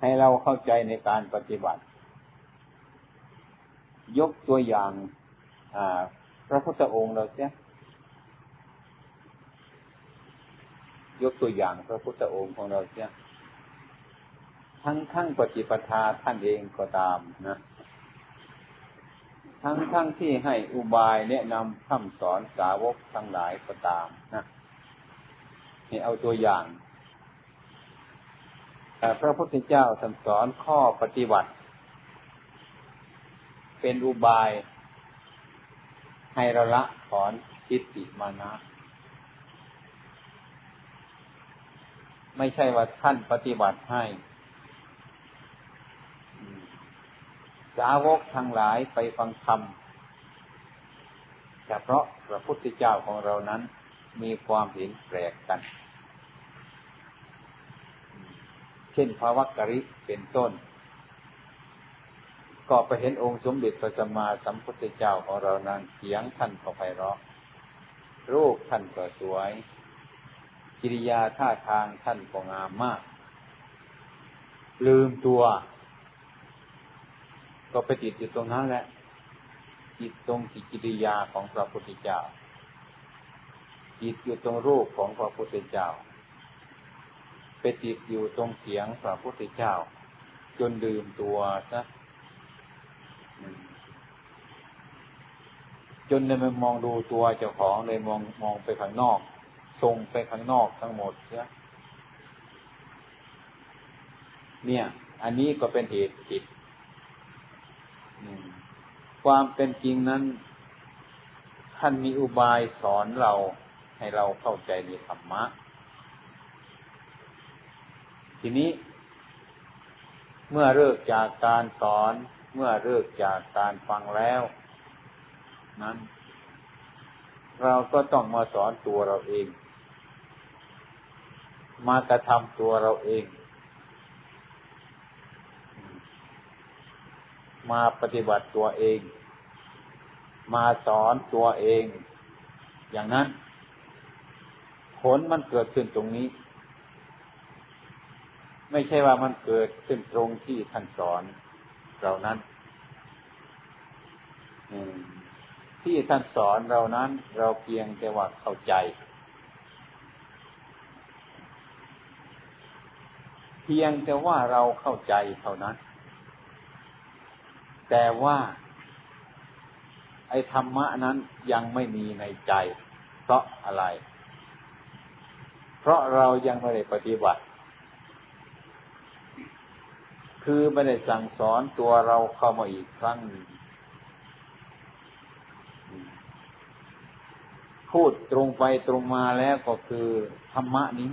ให้เราเข้าใจในการปฏิบัติยกตัวอย่างพระพุทธองค์เราเสียยกตัวอย่างพระพุทธองค์ของเราเสียทั้งปฏิปทาท่านเองก็ตามนะทั้งที่ให้อุบายแนะนำคำสอนสาวกทั้งหลายก็ตามนะนี่เอาตัวอย่างพระพุทธเจ้าท่านสอนข้อปฏิบัติเป็นอุบายให้เราละถอนทิฏฐิมานะไม่ใช่ว่าท่านปฏิบัติให้สาวกทั้งหลายไปฟังธรรมแต่เพราะพระพุทธเจ้าของเรานั้นมีความเห็นแปลกกันเช่นพระวักกริเป็นต้นก็ไปเห็นองค์สมเด็จพระสัมมาสัมพุทธเจ้าของเรานั้นเสียงท่านก็ไพเราะรูปท่านก็สวยกิริยาท่าทางท่านก็งามมากลืมตัวก็ไปติดอยู่ตรงนั้นแหละจิตตรงกิริยาของพระพุทธเจ้าจิตอยู่ตรงรูปของพระพุทธเจ้าไปติดอยู่ตรงเสียงพระพุทธเจ้าจนลืมตัวซะจนเลยมองดูตัวเจ้าของเลยมองไปข้างนอกส่งไปข้างนอกทั้งหมดซะเนี่ยอันนี้ก็เป็นเหตุผิดความเป็นจริงนั้นท่านมีอุบายสอนเราให้เราเข้าใจในธรรมะทีนี้เมื่อเลิกจากการสอนเมื่อเลิกจากการฟังแล้วนั้นเราก็ต้องมาสอนตัวเราเองมากระทำตัวเราเองมาปฏิบัติตัวเองมาสอนตัวเองอย่างนั้นผลมันเกิดขึ้นตรงนี้ไม่ใช่ว่ามันเกิดขึ้นตรงที่ท่านสอนเรานั้นที่ท่านสอนเรานั้นเราเพียงแต่ว่าเข้าใจเพียงแต่ว่าเราเข้าใจเท่านั้นแต่ว่าไอ้ธรรมะนั้นยังไม่มีในใจเพราะอะไรเพราะเรายังไม่ได้ปฏิบัติคือไม่ได้สั่งสอนตัวเราเข้ามาอีกครั้งหนึ่งพูดตรงไปตรงมาแล้วก็คือธรรมะนี้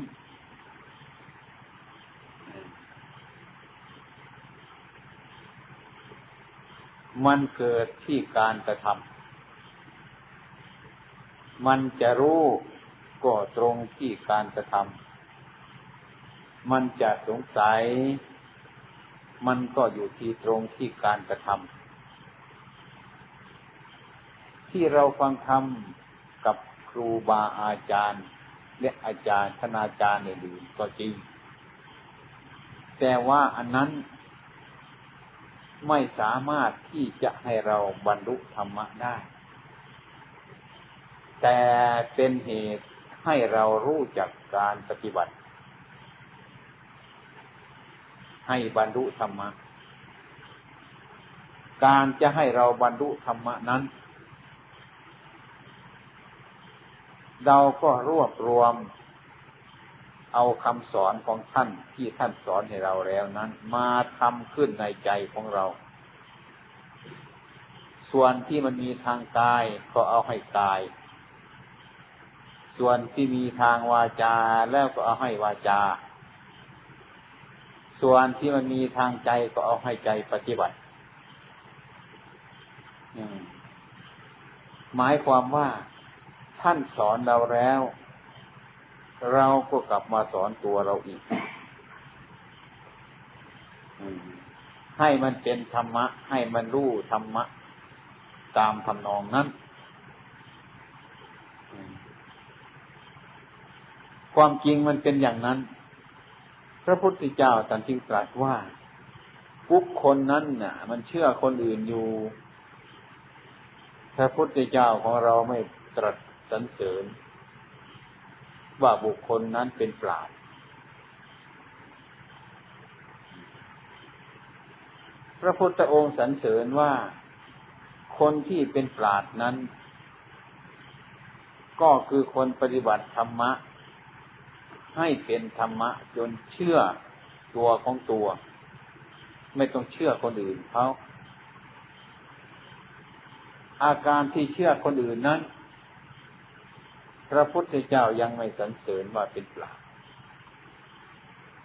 มันเกิดที่การกระทำมันจะรู้ก็ตรงที่การกระทำมันจะสงสัยมันก็อยู่ที่ตรงที่การกระทำที่เราฟังธรรมกับครูบาอาจารย์และอาจารย์คณาจารย์อื่นๆก็จริงแต่ว่าอันนั้นไม่สามารถที่จะให้เราบรรลุธรรมะได้แต่เป็นเหตุให้เรารู้จักการปฏิบัติให้บรรลุธรรมะการจะให้เราบรรลุธรรมะนั้นเราก็รวบรวมเอาคำสอนของท่านที่ท่านสอนให้เราแล้วนั้นมาทำขึ้นในใจของเราส่วนที่มันมีทางกายก็เอาให้กายส่วนที่มีทางวาจาแล้วก็เอาให้วาจาส่วนที่มันมีทางใจก็เอาให้ใจปฏิบัติหมายความว่าท่านสอนเราแล้วเราก็กลับมาสอนตัวเราอีกให้มันเป็นธรรมะให้มันรู้ธรรมะตามทำนองนั้นความจริงมันเป็นอย่างนั้น พระพุทธเจ้าท่านจึงตรัสว่าบุคคลนั้นน่ะมันเชื่อคนอื่นอยู่พระพุทธเจ้าของเราไม่ตรัสสรรเสริญว่าบุคคลนั้นเป็นปราชญ์พระพุทธองค์สรรเสริญว่าคนที่เป็นปราชญ์นั้นก็คือคนปฏิบัติธรรมะให้เป็นธรรมะจนเชื่อตัวของตัวไม่ต้องเชื่อคนอื่นเขาอาการที่เชื่อคนอื่นนั้นพระพุทธเจ้ายังไม่สรรเสริญว่าเป็นปราชญ์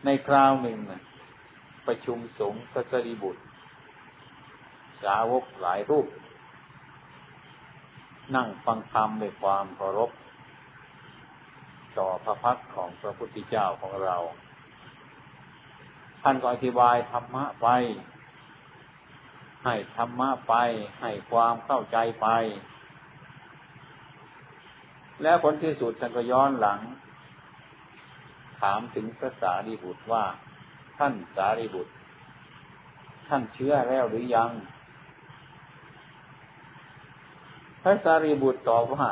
ในคราวหนึ่งประชุมสงฆ์พระสารีบุตรสาวกหลายรูปนั่งฟังธรรมด้วยความเคารพต่อพระพักตร์ของพระพุทธเจ้าของเราท่านก็อธิบายธรรมะไปให้ธรรมะไปให้ความเข้าใจไปแล้วผลที่สุดท่านก็ย้อนหลังถามถึงพระสารีบุตรว่าท่านสารีบุตรท่านเชื่อแล้วหรือยังพระสารีบุตรตอบว่า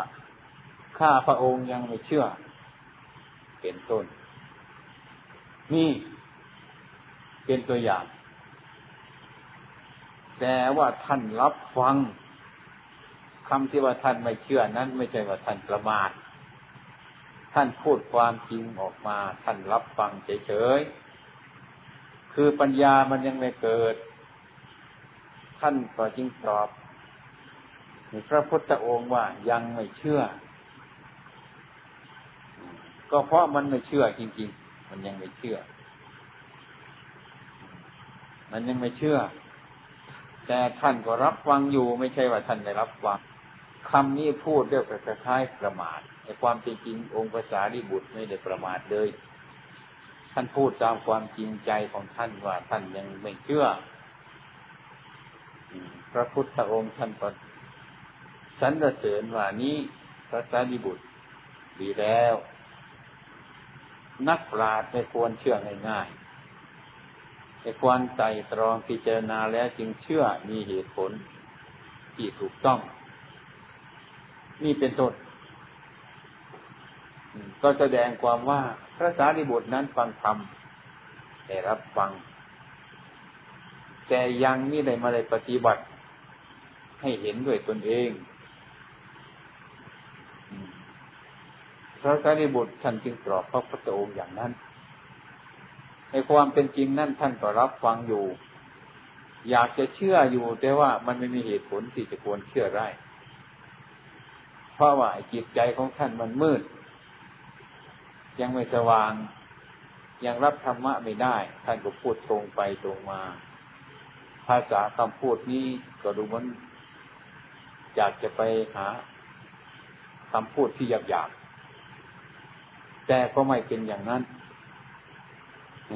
ข้าพระองค์ยังไม่เชื่อเป็นต้นนี่เป็นตัวอย่างแต่ว่าท่านรับฟังคำที่ว่าท่านไม่เชื่อนั้นไม่ใช่ว่าท่านประมาทท่านพูดความจริงออกมาท่านรับฟังเฉยๆคือปัญญามันยังไม่เกิดท่านก็จึงตอบพระพุทธองค์ว่ายังไม่เชื่อก็เพราะมันไม่เชื่อจริงๆมันยังไม่เชื่อแต่ท่านก็รับฟังอยู่ไม่ใช่ว่าท่านไม่รับฟังคำนี้พูดเรียกว่าคล้ายประมาทในความจริงองค์พระสารีบุตรไม่ได้ประมาทเลยท่านพูดตามความจริงใจของท่านว่าท่านยังไม่เชื่อพระพุทธองค์ท่านก็สรรเสริญว่านี้พระสารีบุตรดีแล้วนักปราชญ์ไม่ควรเชื่อง่ายๆแต่ควรไตร่ตรองพิจารณาแล้วจึงเชื่อมีเหตุผลที่ถูกต้องนี่เป็นต้นก็แสดงความว่าพระสารีบุตรนั้นฟังธรรมได้รับฟังแต่ยังนี่ได้มาได้ปฏิบัติให้เห็นด้วยตนเองพระสารีบุตรท่านจึงตอบพระพุทธองค์อย่างนั้นในความเป็นจริงนั่นท่านก็รับฟังอยู่อยากจะเชื่ออยู่แต่ว่ามันไม่มีเหตุผลที่จะควรเชื่อได้เพราะว่าจิตใจของท่านมันมืดยังไม่สว่างยังรับธรรมะไม่ได้ท่านก็พูดตรงไปตรงมาภาษาคำพูดนี้ก็ดูเหมือนอยากจะไปหาคำพูดที่หยาบๆแต่ก็ไม่เป็นอย่างนั้น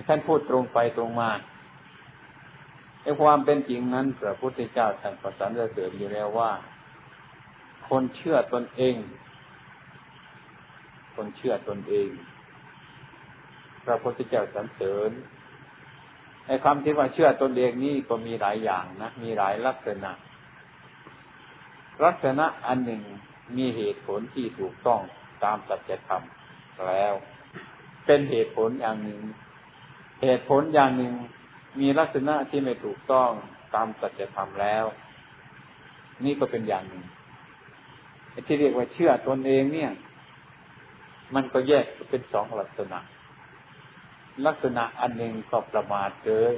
ท่านพูดตรงไปตรงมาในความเป็นจริงนั้นพระพุทธเจ้าท่านประสานเสริมอยู่แล้วว่าคนเชื่อตนเองคนเชื่อตนเองพระพุทธเจ้าสรรเสริญไอ้คำที่ว่าเชื่อตนเองนี่ก็มีหลายอย่างนะมีหลายลักษณะลักษณะอันหนึ่งมีเหตุผลที่ถูกต้องตามสัจธรรมแล้วเป็นเหตุผลอย่างหนึ่งเหตุผลอย่างหนึ่งมีลักษณะที่ไม่ถูกต้องตามสัจธรรมแล้วนี่ก็เป็นอย่างหนึ่งที่เรียกว่าเชื่อตนเองเนี่ยมันก็แยกเป็นสองลักษณะลักษณะอันหนึ่งก็ประมาทเลย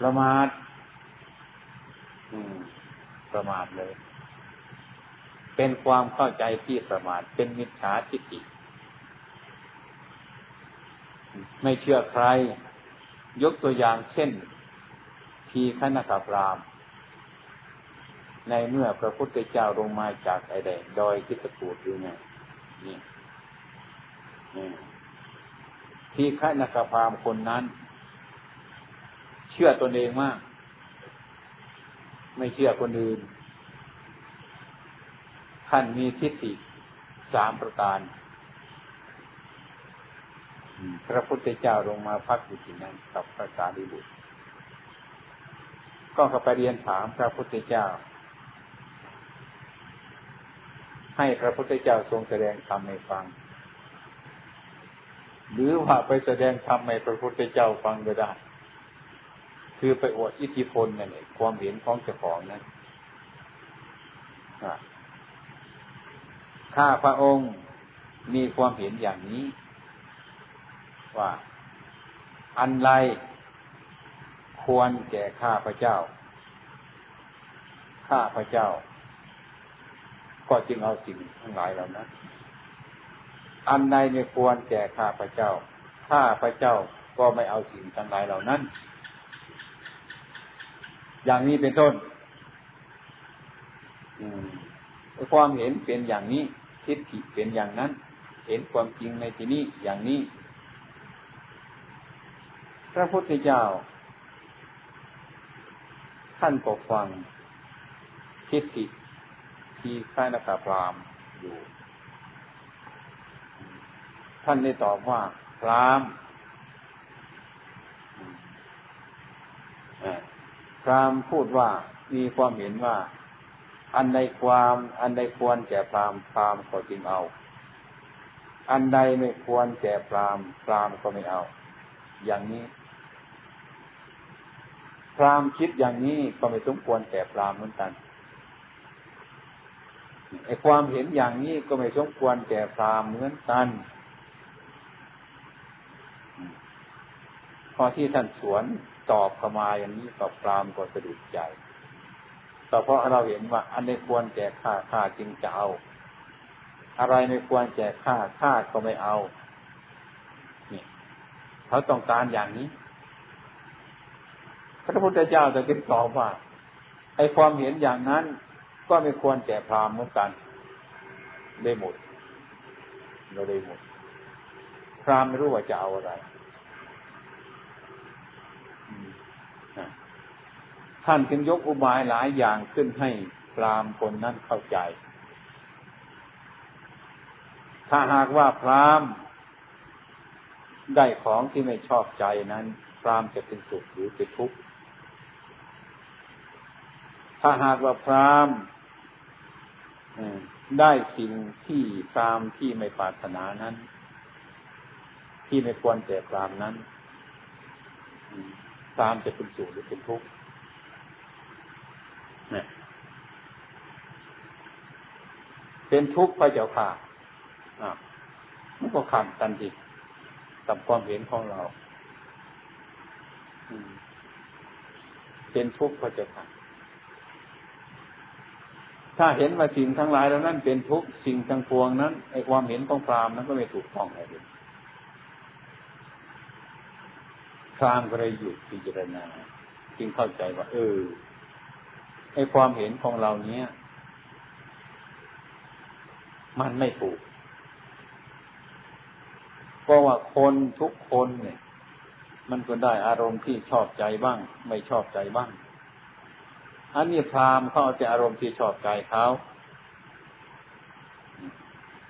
ประมาทเลยเป็นความเข้าใจที่ประมาทเป็นมิจฉาทิฏฐิไม่เชื่อใครยกตัวอย่างเช่นทีฆนคพราหมณ์ในเมื่อพระพุทธเจ้าลงมาจากไอ้แดงดอยคิสกูฏอยู่ไงนี่ที่ฆนคพราหมณ์คนนั้นเชื่อตนเองมากไม่เชื่อคนอื่นท่านมีทิฏฐิ3ประการ พระพุทธเจ้าลงมาพักอยู่ที่นั้นกับพระสารีบุตรก็เข้าไปเรียนถามพระพุทธเจ้าให้พระพุทธเจ้าทรงแสดงธรรมให้ฟังหรือว่าไปแสดงธรรมให้พระพุทธเจ้าฟังก็ได้คือไปอวดอิทธิพลนั่นเองความเห็นของเจ้าของนั้นข้าพระองค์มีความเห็นอย่างนี้ว่าอันไรควรแก่ข้าพระเจ้าข้าพระเจ้าก็จึงเอาสิ่งทั้งหลายเหล่านั้นอันใดไม่ควรแก่ข้าพระเจ้าข้าพระเจ้าก็ไม่เอาสิ่งทั้งหลายเหล่านั้นอย่างนี้เป็นต้นความเห็นเป็นอย่างนี้ทิฏฐิเป็นอย่างนั้นเห็นความจริงในที่นี้อย่างนี้พระพุทธเจ้าท่านก็ฟังทิฏฐิที่คณะพราหมณ์อยู่ท่านได้ตอบว่าพราหมณ์พูดว่ามีความเห็นว่าอันใดควรแก่พราหมณ์ก็จึงเอาอันใดไม่ควรแก่พราหมณ์ก็ไม่เอาอย่างนี้พราหมณ์คิดอย่างนี้ก็ไม่สมควรแก่พราหมณ์เหมือนกันไอ้ความเห็นอย่างนี้ก็ไม่สมควรแก่พราหมณ์เหมือนกันพอที่ท่านสวนตอบเข้ามาอย่างนี้กับพราหมณ์ก็สะดุดใจแต่เพราะเราเห็นว่าอันใดควรแก่ข้าจึงจะเอาอะไรไม่ควรแก่ข้าก็ไม่เอานี่เขาต้องการอย่างนี้พระพุทธเจ้าจะคิดตอบว่าไอ้ความเห็นอย่างนั้นก็ไม่ควรแก่พราหมณ์เหมือนกันได้หมดเราได้หมดพราหมณ์ไม่รู้ว่าจะเอาอะไรท่านจึงยกอุบายหลายอย่างขึ้นให้พราหมณ์คนนั้นเข้าใจถ้าหากว่าพราหมณ์ได้ของที่ไม่ชอบใจนั้นพราหมณ์จะเป็นสุขหรือเป็นทุกข์ถ้าหากว่าพราหมณ์ได้สิ่งที่พราหมณ์ที่ไม่ปรารถนานั้นที่ไม่ควรแก่พราหมณ์นั้นพราหมณ์จะเป็นสุขหรือเป็นทุกข์เป็นทุกข์พระเจ้าค่ะมันก็ขัดกันดิตามความเห็นของเราเป็นทุกข์พระเจ้าค่ะถ้าเห็นว่าสิ่งทั้งหลายเหล่านั้นเป็นทุกข์สิ่งทั้งปวงนั้นไอ้ความเห็นของพราหมณ์นั้นก็ไม่ถูกต้องเลยพราหมณ์ก็เลยหยุดพิจารณาจึงเข้าใจว่าไอ้ความเห็นของเราเนี้ยมันไม่ถูกเพราะว่าคนทุกคนเนี่ยมันก็ได้อารมณ์ที่ชอบใจบ้างไม่ชอบใจบ้างอันนี้พราหมณ์เขาเอาแต่อารมณ์ที่ชอบใจเขา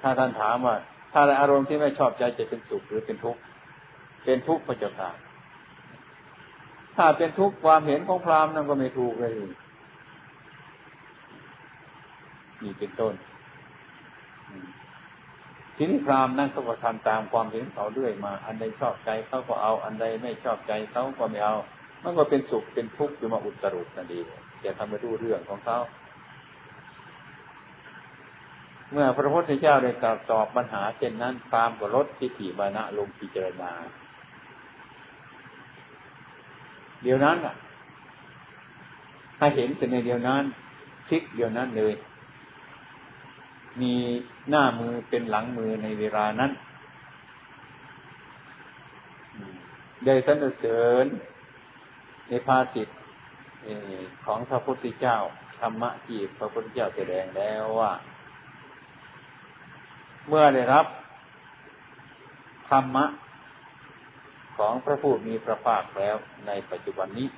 ถ้าท่านถามว่าถ้าได้อารมณ์ที่ไม่ชอบใจจะเป็นสุขหรือเป็นทุกข์เป็นทุกข์พระเจ้าค่ะถ้าเป็นทุกข์ความเห็นของพราหมณ์นั่นก็ไม่ถูกเลยนี่เป็นต้นทีนี้พราหมณ์นั่นเขาก็ทำตามความเห็นเขาเรื่อยมาอันใดชอบใจเขาก็เอาอันใดไม่ชอบใจเขาก็ไม่เอามันก็เป็นสุขเป็นทุกข์อยู่มาอุตรุนั่นเองจะทำให้รู้เรื่องของเขาเมื่อพระพุทธเจ้าได้ตรัสตอบปัญหาเช่นนั้นพราหมณ์ก็ลดทิฏฐิมานะลงพิจารณาเดี๋ยวนั้นถ้าเห็นแต่ในเดี๋ยวนั้นพลิกเดี๋ยวนั้นเลยมีหน้ามือเป็นหลังมือในเวลานั้นได้สรรเสริญในภาษิตของพระพุทธเจ้าธรรมะที่พระพุทธเจ้าแสดงแล้วว่าเมื่อได้รับธรรมะของพระผู้มีพระภาคแล้วในปัจจุบันนี้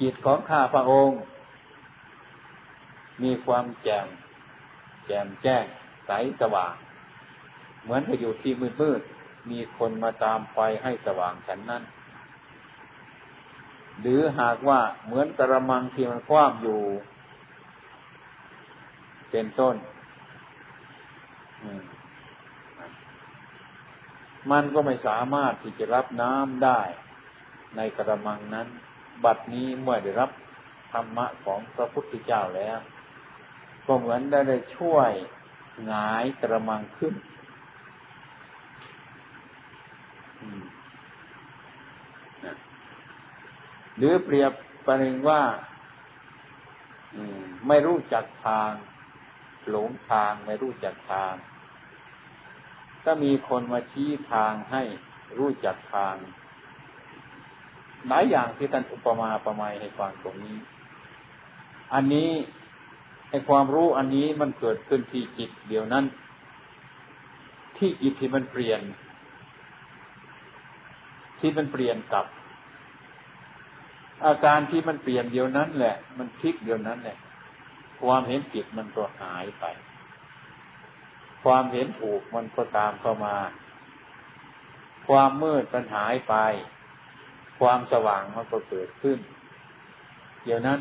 จิตของข้าพระองค์มีความแจ่มแจ้งใสสว่าง เหมือนไปอยู่ที่มืดๆมีคนมาตามไฟให้สว่างฉันนั้นหรือหากว่าเหมือนกระมังที่มันคว่ำอยู่เป็นต้นมันก็ไม่สามารถที่จะรับน้ำได้ในกระมังนั้นบัดนี้เมื่อได้รับธรรมะของพระพุทธเจ้าแล้วก็เหมือนได้ช่วยหงายกระมังขึ้นหรือเปรียบประหนึ่งว่าไม่รู้จักทางหลงทางไม่รู้จักทางถ้ามีคนมาชี้ทางให้รู้จักทางหลายอย่างที่ท่านอุปมาประไมยให้ฟังตรงนี้อันนี้ไอ้ความรู้อันนี้มันเกิดขึ้นที่จิตเดียวนั้นที่จิตที่มันเปลี่ยนกับอาการที่มันเปลี่ยนเดียวนั้นแหละมันพลิกเดียวนั้นแหละความเห็นผิดมันก็หายไปความเห็นถูกมันก็ตามเข้ามาความมืดมันหายไปความสว่างมันก็เกิดขึ้นเดี๋ยวนั้น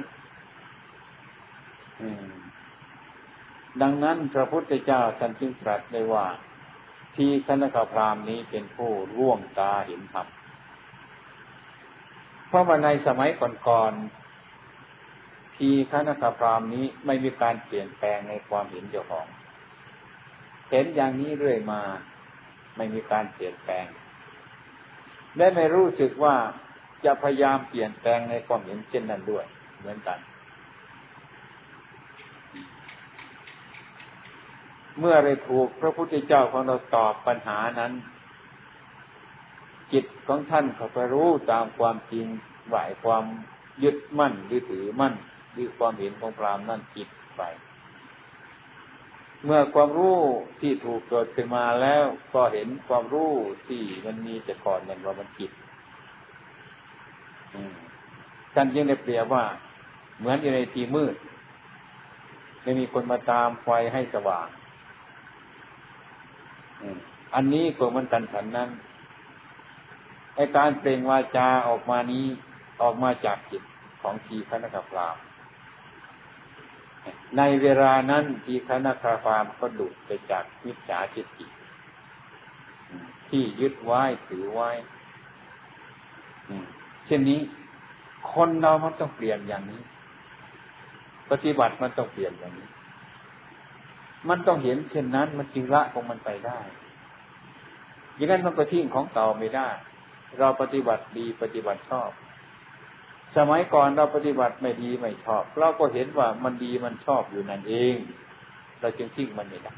ดังนั้นพระพุทธเจ้าท่านจึงตรัสได้ว่าทีฆนคพราหมณ์นี้เป็นผู้ล่วงตาเห็นธรรมเพราะว่าในสมัยก่อนๆทีฆนคพราหมณ์นี้ไม่มีการเปลี่ยนแปลงในความเห็นเจ้าของเห็นอย่างนี้เรื่อยมาไม่มีการเปลี่ยนแปลงและไม่รู้สึกว่าจะพยายามเปลี่ยนแปลงในความเห็นเช่นนั้นด้วยเหมือนกันเมื่อได้ถูกพระพุทธเจ้าของเราตอบปัญหานั้นจิตของท่านเขาไปรู้ตามความจริงไหวความยึดมั่นหรือถือมั่นหรือความเห็นของพราหมณ์นั่นจิตไปเมื่อความรู้ที่ถูกเกิดขึ้นมาแล้วก็เห็นความรู้ที่มันมีแต่ก่อนนั้นว่ามันผิดท่านยังได้เปรียบว่าเหมือนอยู่ในที่มืดไม่มีคนมาตามไฟให้สว่างอันนี้ก็มันกันฉันนั้นไอ้การเปล่งวาจาออกมานี้ออกมาจากจิตของทีฆนคพราหมณ์ในเวลานั้นทีฆนคพราหมณ์ก็ดุดไปจากมิจฉาทิฏฐิที่ยึดไว้ถือไว้เช่นนี้คนเรามันต้องเปลี่ยนอย่างนี้ปฏิบัติมันต้องเปลี่ยนอย่างนี้มันต้องเห็นเช่นนั้นมันจึงละของมันไปได้อย่างนั้นมันก็ทิ้งของเก่าไม่ได้เราปฏิบัติดีปฏิบัติชอบสมัยก่อนเราปฏิบัติไม่ดีไม่ชอบเราก็เห็นว่ามันดีมันชอบอยู่นั่นเองเราจึงทิ้งมันไม่ได้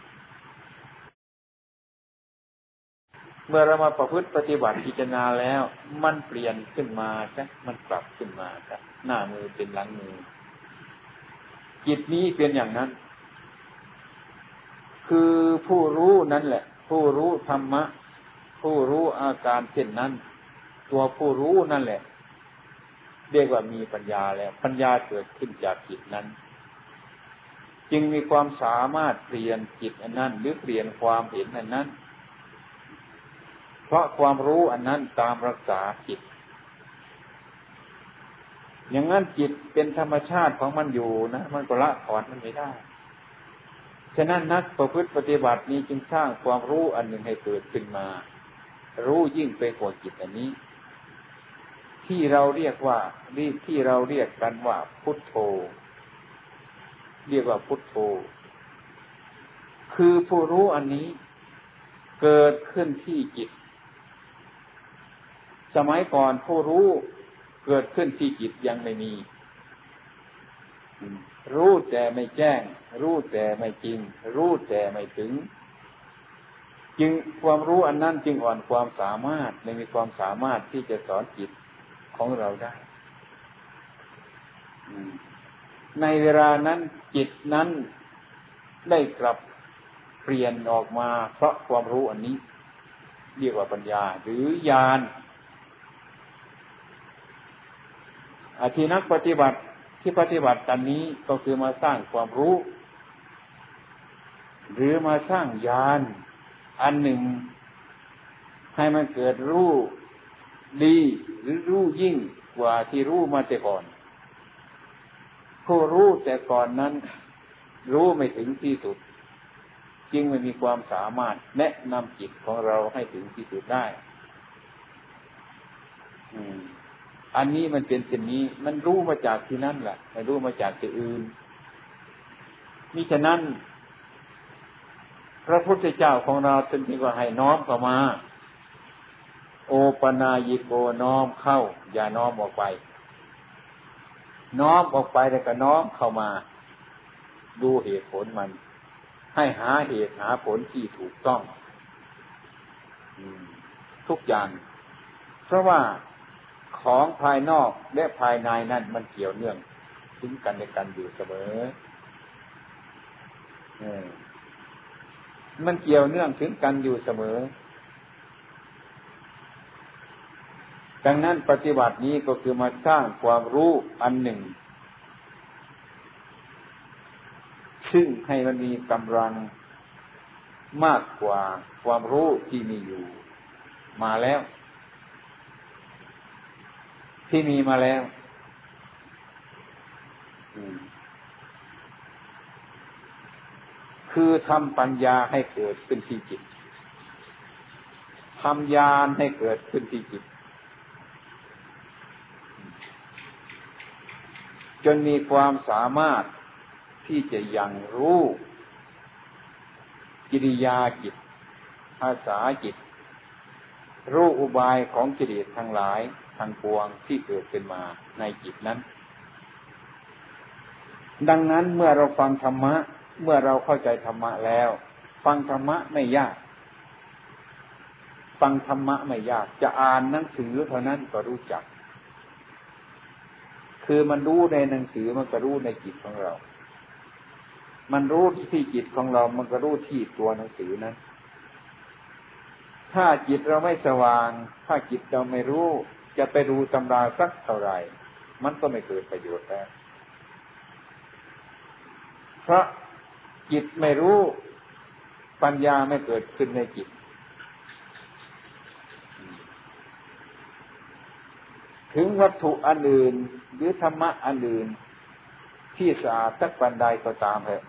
เมื่อเรามาประพฤติปฏิบัติพิจารณาแล้วมันเปลี่ยนขึ้นมาใช่มันกลับขึ้นมาใช่หน้ามือเป็นหลังมือจิตนี้เป็นอย่างนั้นคือผู้รู้นั่นแหละผู้รู้ธรรมะผู้รู้อาการเช่นนั้นตัวผู้รู้นั่นแหละเรียกว่ามีปัญญาแล้วปัญญาเกิดขึ้นจากจิตนั้นจึงมีความสามารถเปลี่ยนจิตอันนั้นหรือเปลี่ยนความเห็นอันนั้นเพราะความรู้อันนั้นตามรักษาจิตอย่างนั้นจิตเป็นธรรมชาติของมันอยู่นะมันก็ละถอนมันไม่ได้ฉะนั้นนักประพฤติปฏิบัตินี้จึงสร้างความรู้อันหนึ่งให้เกิดขึ้นมารู้ยิ่งไปกว่าจิตอันนี้ที่เราเรียกกันว่าพุทโธเรียกว่าพุทโธคือผู้รู้อันนี้เกิดขึ้นที่จิตสมัยก่อนผู้รู้เกิดขึ้นที่จิตยังไม่มีรู้แต่ไม่แจ้งรู้แต่ไม่จริงรู้แต่ไม่ถึงจึงความรู้อันนั้นจึงอ่อนความสามารถไม่มีความสามารถที่จะสอนจิตของเราได้ในเวลานั้นจิตนั้นได้กลับเปลี่ยนออกมาเพราะความรู้อันนี้เรียกว่าปัญญาหรือญาณที่นักปฏิบัติที่ปฏิบัติกันนี้ก็คือมาสร้างความรู้หรือมาสร้างญาณ อันหนึ่งให้มันเกิดรู้ดีหรือรู้ยิ่งกว่าที่รู้มาแต่ก่อนผู้รู้แต่ก่อนนั้นรู้ไม่ถึงที่สุดจึงไม่มีความสามารถแนะนำจิตของเราให้ถึงที่สุดได้อันนี้มันเป็นสิ่งนี้มันรู้มาจากที่นั่นแหละไม่รู้มาจากที่อื่นมิฉะนั้นพระพุทธเจ้าของเราจึงมีว่าให้น้อมเข้ามาโอปนายิโกน้อมเข้าอย่าน้อมออกไปน้อมออกไปแล้วก็น้อมเข้ามาดูเหตุผลมันให้หาเหตุหาผลที่ถูกต้องทุกอย่างเพราะว่าของภายนอกและภายในนั้นมันเกี่ยวเนื่องถึงกันและกันอยู่เสมอมันเกี่ยวเนื่องถึงกันอยู่เสมอดังนั้นปฏิบัตินี้ก็คือมาสร้างความรู้อันหนึ่งซึ่งให้มันมีกำลังมากกว่าความรู้ที่มีอยู่มาแล้วที่มีมาแล้วคือทำปัญญาให้เกิดขึ้นที่จิตทำญาณให้เกิดขึ้นที่จิตจนมีความสามารถที่จะยังรู้กิริยาจิตภาษาจิตรู้อุบายของกิเลสทั้งหลายทั้งปวงที่เกิดขึ้นมาในจิตนั้นดังนั้นเมื่อเราฟังธรรมะเมื่อเราเข้าใจธรรมะแล้วฟังธรรมะไม่ยากฟังธรรมะไม่ยากจะอ่านหนังสือเท่านั้นก็รู้จักคือมันรู้ในหนังสือมันก็รู้ในจิตของเรามันรู้ที่จิตของเรามันก็รู้ที่ตัวหนังสือนั้นถ้าจิตเราไม่สว่างถ้าจิตเราไม่รู้จะไปดูตำราสักเท่าไหร่มันก็ไม่เกิดประโยชน์แล้วเพราะจิตไม่รู้ปัญญาไม่เกิดขึ้นในจิตถึงวัตถุอันอื่นหรือธรรมะอันอื่นที่สะอาดสักปันใดก็ตามเถอะ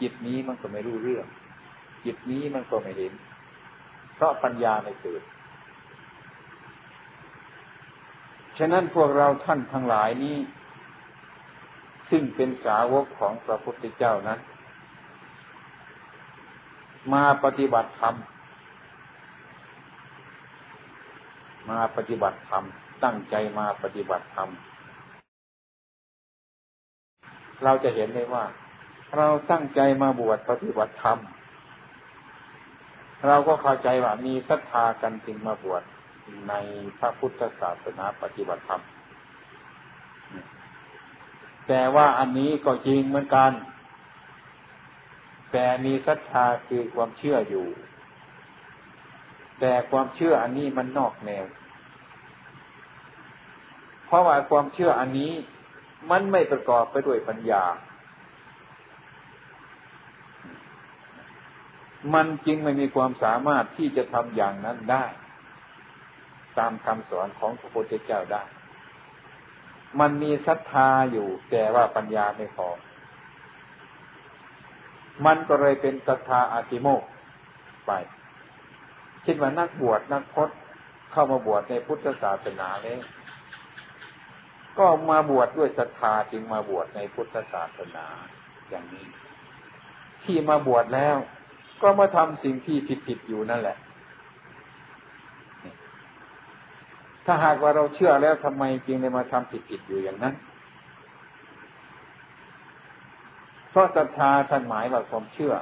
จิตนี้มันก็ไม่รู้เรื่องจิตนี้มันก็ไม่เห็นเพราะปัญญาไม่เกิดฉะนั้นพวกเราท่านทั้งหลายนี้ซึ่งเป็นสาวกของพระพุทธเจ้านั้นมาปฏิบัติธรรมตั้งใจมาปฏิบัติธรรมเราจะเห็นได้ว่าเราตั้งใจมาบวชปฏิบัติธรรมเราก็เข้าใจว่ามีศรัทธากันจึงมาบวชในพระพุทธศาสนาปฏิบัติธรรมแต่ว่าอันนี้ก็จริงเหมือนกันแต่มีศรัทธาคือความเชื่ออยู่แต่ความเชื่ออันนี้มันนอกแนวเพราะว่าความเชื่ออันนี้มันไม่ประกอบไปด้วยปัญญามันจริงไม่มีความสามารถที่จะทำอย่างนั้นได้ตามคำสอนของพระพุทธเจ้าได้มันมีศรัทธาอยู่แต่ว่าปัญญาไม่พอมันก็เลยเป็นศรัทธาอาติโมกข์ไปคิดว่านักบวชนักพจน์เข้ามาบวชในพุทธศาสนาแล้วก็มาบวชด้วยศรัทธาจึงมาบวชในพุทธศาสนาอย่างนี้ที่มาบวชแล้วก็มาทำสิ่งที่ผิดๆอยู่นั่นแหละถ้าหากว่าเราเชื่อแล้วทำไมจึงได้มาทำผิดๆอยู่อย่างนั้นเพราะศรัทธาท่านหมายว่าความเชื่อ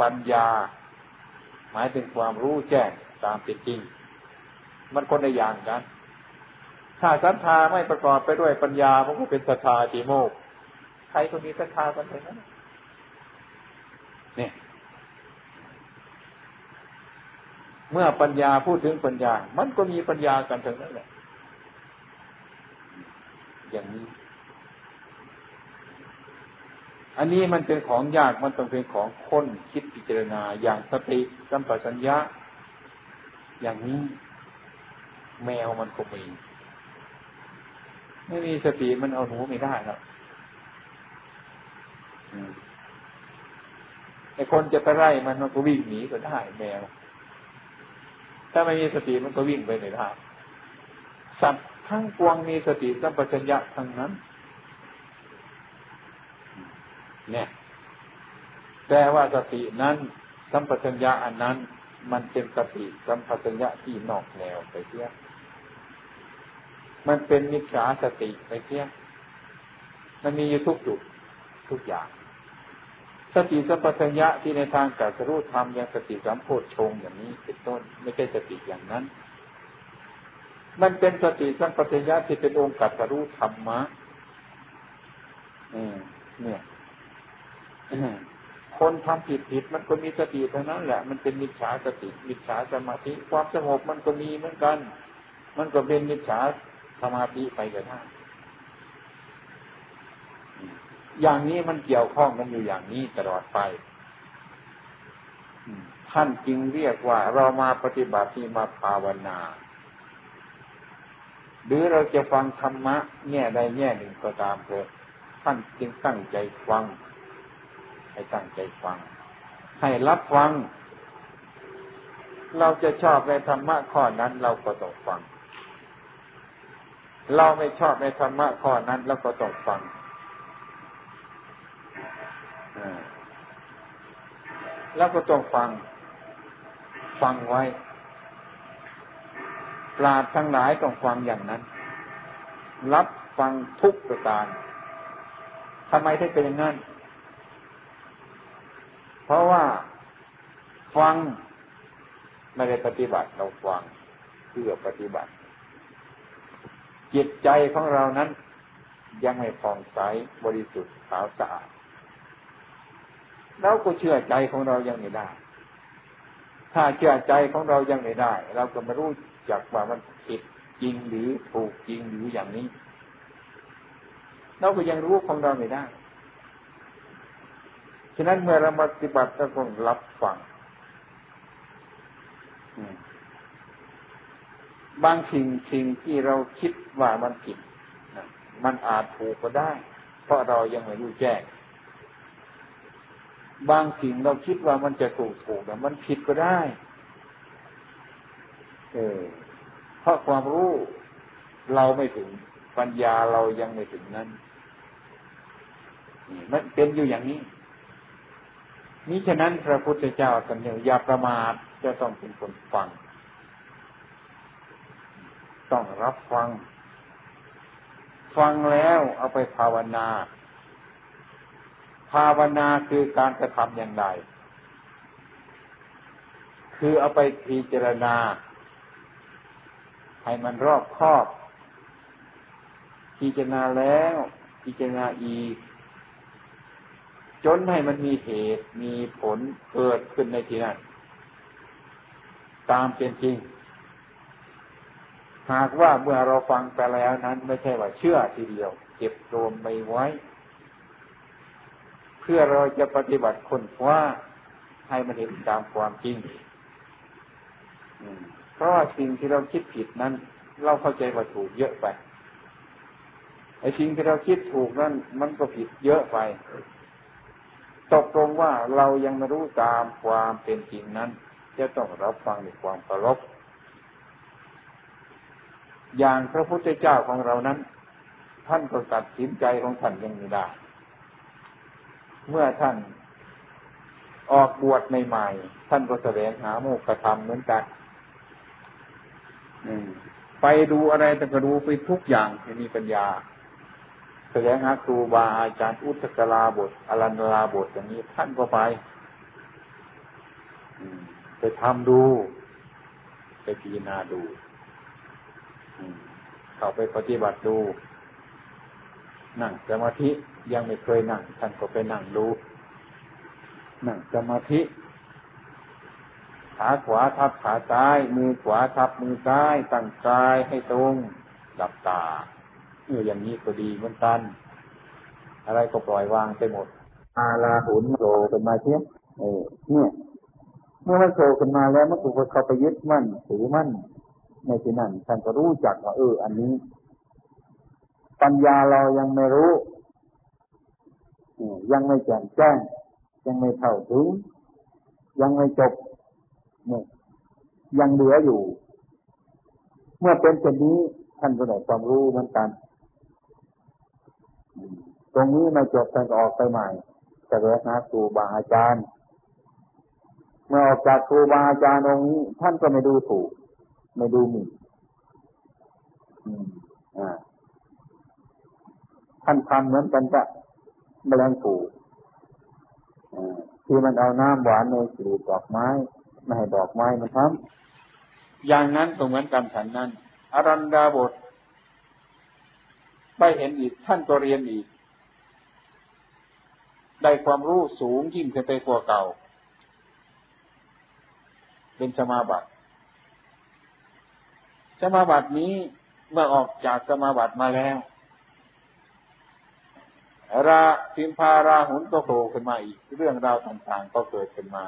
ปัญญาหมายถึงความรู้แจ้งตามเป็นจริงมันคนละอย่างกันถ้าศรัทธาไม่ประกอบไปด้วยปัญญามันก็เป็นศรัทธาอาติโมกข์ใครก็มีศรัทธากันทั้งนั้นนี่เมื่อปัญญาพูดถึงปัญญามันก็มีปัญญากันทั้งนั้นแหละอย่างนี้ อันนี้มันเป็นของยากมันต้องเป็นของค้นคิดพิจารณาอย่างสติสัมปชัญญะอย่างนี้แมวมันก็มีไม่มีสติมันเอาหนูไม่ได้แล้วไอ้คนจะไปไล่มันก็วิ่งหนีก็ได้แมวถ้าไม่มีสติมันก็วิ่งไปไหนได้สัตว์ทั้งปวงมีสติสัมปชัญญะทั้งนั้นเนี่ยแต่ว่าสตินั้นสัมปชัญญะอันนั้นมันเป็นสติสัมปชัญญะที่นอกแนวไปเสียมันเป็นมิจฉาสติไปเสียมันมีอยู่ทุกจุดทุกอย่างสติสัมปชัญญะที่ในทางการรู้ธรรมอย่างสติสัมโพชฌงค์อย่างนี้เป็นต้นไม่ใช่สติอย่างนั้นมันเป็นสติสัมปชัญญะที่เป็นองค์การรู้ธรรมะเนี่ยคนทำผิดมันก็มีสติเท่านั้นแหละมันเป็นมิจฉาสติมิจฉาสมาธิความสงบมันก็มีเหมือนกันมันก็เป็นมิจฉาสมาธิไปกันนะอย่างนี้มันเกี่ยวข้องกันอยู่อย่างนี้ตลอดไปท่านจึงเรียกว่าเรามาปฏิบัติมาภาวนาหรือเราจะฟังธรรมะแง่ใดแง่หนึ่งก็ตามเถอะท่านจึงตั้งใจฟังให้ตั้งใจฟังให้รับฟังเราจะชอบในธรรมะข้อนั้นเราก็ต้องฟังเราไม่ชอบในธรรมะข้อนั้นเราก็ต้องฟังแล้วก็ต้องฟังไว้ปราชญ์ทั้งหลายต้องฟังอย่างนั้นรับฟังทุกประการทำไมถึงเป็นอย่างนั้นเพราะว่าฟังไม่ได้ปฏิบัติเราฟังเพื่อปฏิบัติจิตใจของเรานั้นยังไม่ผ่องใสบริสุทธิ์ขาวสะอาดเราก็เชื่อใจของเรายังไม่ได้ถ้าเชื่อใจของเรายังไม่ได้เราก็ไม่รู้จักว่ามันผิดจริงหรือถูกจริงหรืออย่างนี้เราก็ยังรู้ของเราไม่ได้ฉะนั้นเมื่อเราปฏิบัติเราต้องรับฟังบางสิ่งที่เราคิดว่ามันผิดมันอาจถูกก็ได้เพราะเรายังไม่รู้แจ้งบางสิ่งเราคิดว่ามันจะถูกแต่มันผิดก็ได้เพราะความรู้เราไม่ถึงปัญญาเรายังไม่ถึงนั้นมันเป็นอยู่อย่างนี้นี้ฉะนั้นพระพุทธเจ้าท่านเนี่ยอย่าประมาทจะต้องเป็นคนฟังต้องรับฟังแล้วเอาไปภาวนาภาวนาคือการกระทำอย่างใดคือเอาไปพิจารณาให้มันรอบคอบพิจารณาแล้วพิจารณาอีกจนให้มันมีเหตุมีผลเกิดขึ้นในที่นั้นตามเป็นจริงหากว่าเมื่อเราฟังไปแล้วนั้นไม่ใช่ว่าเชื่อทีเดียวเก็บรวมไปไว้เพื่อเราจะปฏิบัติคนว่าให้มันเห็นตามความจริงเพราะสิ่งที่เราคิดผิดนั้นเราเข้าใจว่าถูกเยอะไปไอ้สิ่งที่เราคิดถูกนั้นมันก็ผิดเยอะไปตกลงว่าเรายังไม่รู้ตามความเป็นจริงนั้นจะต้องรับฟังด้วยความเคารพอย่างพระพุทธเจ้าของเรานั้นท่านก็ตัดสินใจของท่านยังไม่ได้เมื่อท่านออกบวชใหม่ๆท่านก็แสวงหาโมกขธรรมเหมือนกันไปดูอะไรแต่ก็ดูไปทุกอย่างไม่มีปัญญาแสวงหาครูบาอาจารย์อุตกลาบทอลันลาบทอย่างนี้ท่านก็ไปทำดูไปพิจารณาดูเข้าไปปฏิบัติดูนั่งสมาธิยังไม่เคยนั่งท่านก็ไปนั่งดูนั่งสมาธิขาขวาทับขาซ้ายมือขวาทับมือซ้ายตั้งกายให้ตรงหลับตาอย่างนี้ก็ดีเหมือนกันอะไรก็ปล่อยวางไปหมด อาลาหุนโผล่ขึ้นมาเทียบเนี่ยเมื่อมันโผล่ขึ้นมาแล้วมันถูกเขาไปยึดมั่นถือมั่นในที่นั้นท่านก็รู้จักว่าอันนี้ปัญญาเรายังไม่รู้ยังไม่แจ่มแจ้งยังไม่เข้าถึงยังไม่จบเนี่ยยังเหลืออยู่เมื่อเป็นเช่นนี้ท่านก็ได้ความรู้เหมือนกันตรงนี้มาจบท่านก็ออกไปใหม่แสวงหาครูบาอาจารย์เมื่อออกจากครูบาอาจารย์องค์นี้ท่านก็ไม่ดูถูกไม่ดูหมิ่นท่านทำเหมือนกันกับแมลงภู่ที่มันเอาน้ำหวานในกลีบดอกไม้ไม่ให้ดอกไม้มันทำอย่างนั้นก็เหมือนกันฉันนั้นอรันดาบทได้เห็นอีกท่านก็เรียนอีกได้ความรู้สูงยิ่งขึ้นไปกว่าเก่าเป็นสมาบัติสมาบัตินี้เมื่อออกจากสมาบัติมาแล้วราสิมพาราหุนก็โผล่ขึ้นมาอีกเรื่องราวต่างๆก็เกิดขึ้นมา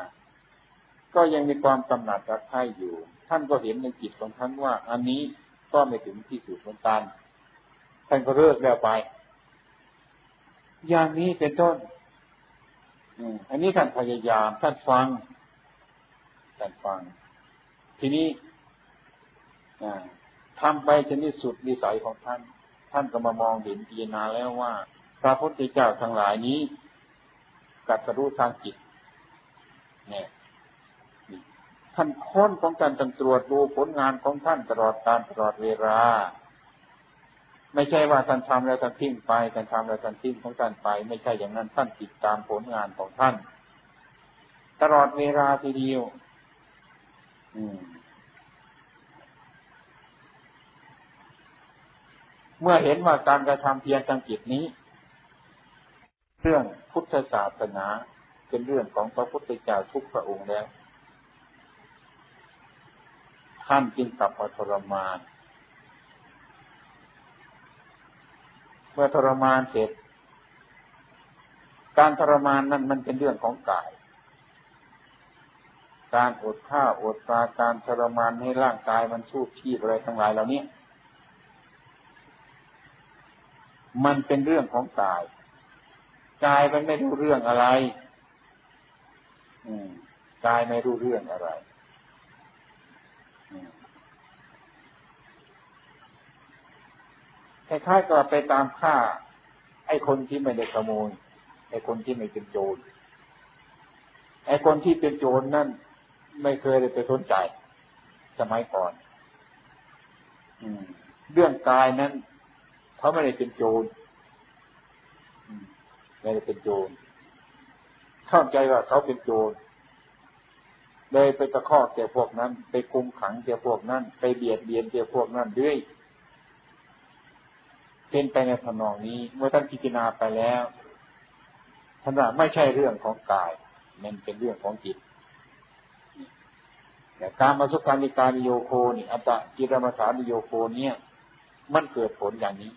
ก็ยังมีความกำหนัดรักใคร่อยู่ท่านก็เห็นในจิตของท่านว่าอันนี้ก็ไม่ถึงที่สุดของการท่านก็เลิกแล้วไปอย่างนี้เป็นต้นอันนี้ท่านพยายามท่านฟังทีนี้ทำไปจนที่สุดวิสัยของท่านก็มามองเห็นพิจารณาแล้วว่าพระพุทธเจ้าทั้งหลายนี้ตรัสรู้ทางจิตเนี่ยท่านค้นของการตรวจดูผลงานของท่านตลอดการตลอดเวลาไม่ใช่ว่าท่านทำแล้วท่านทิ้งไปท่านทำแล้วท่านทิ้งของท่านไปไม่ใช่อย่างนั้นท่านติดตามผลงานของท่านตลอดเวลาทีเดียวเมื่อเห็นว่าการกระทำเพียรทางจิตนี้เรื่องพุทธศาสนาเป็นเรื่องของพระพุทธเจ้าทุกพระองค์แล้วท่านจึงกลับมาทรมานเมื่อทรมานเสร็จการทรมานนั้นมันเป็นเรื่องของกายการอดข้าวอดปลาการทรมานให้ร่างกายมันสู้ที่อะไรทั้งหลายเหล่านี้มันเป็นเรื่องของกายกายมันไม่รู้เรื่องอะไรกายไม่รู้เรื่องอะไรคล้ายๆก็ไปตามฆ่าไอ้คนที่ไม่ได้ขโมยไอ้คนที่ไม่เป็นโจรไอ้คนที่เป็นโจรนั่นไม่เคยได้ไปสนใจสมัยก่อนเรื่องกายนั้นเขาไม่ได้เป็นโจรไม่ได้เป็นโจรเข้าใจว่าเขาเป็นโจรเลยไปตะคอกแก่พวกนั้นไปคุมขังแก่พวกนั้นไปเบียดเบียนแก่พวกนั้นด้วยเป็นไปในทำนองนี้เมื่อท่านพิจารณาไปแล้วท่านว่าไม่ใช่เรื่องของกายมันเป็นเรื่องของจิตแต่การมาสุขานิการโยโคนี่อัตตะกิรมัสสานิโยโคเนี่ยมันเกิดผลอย่างนี้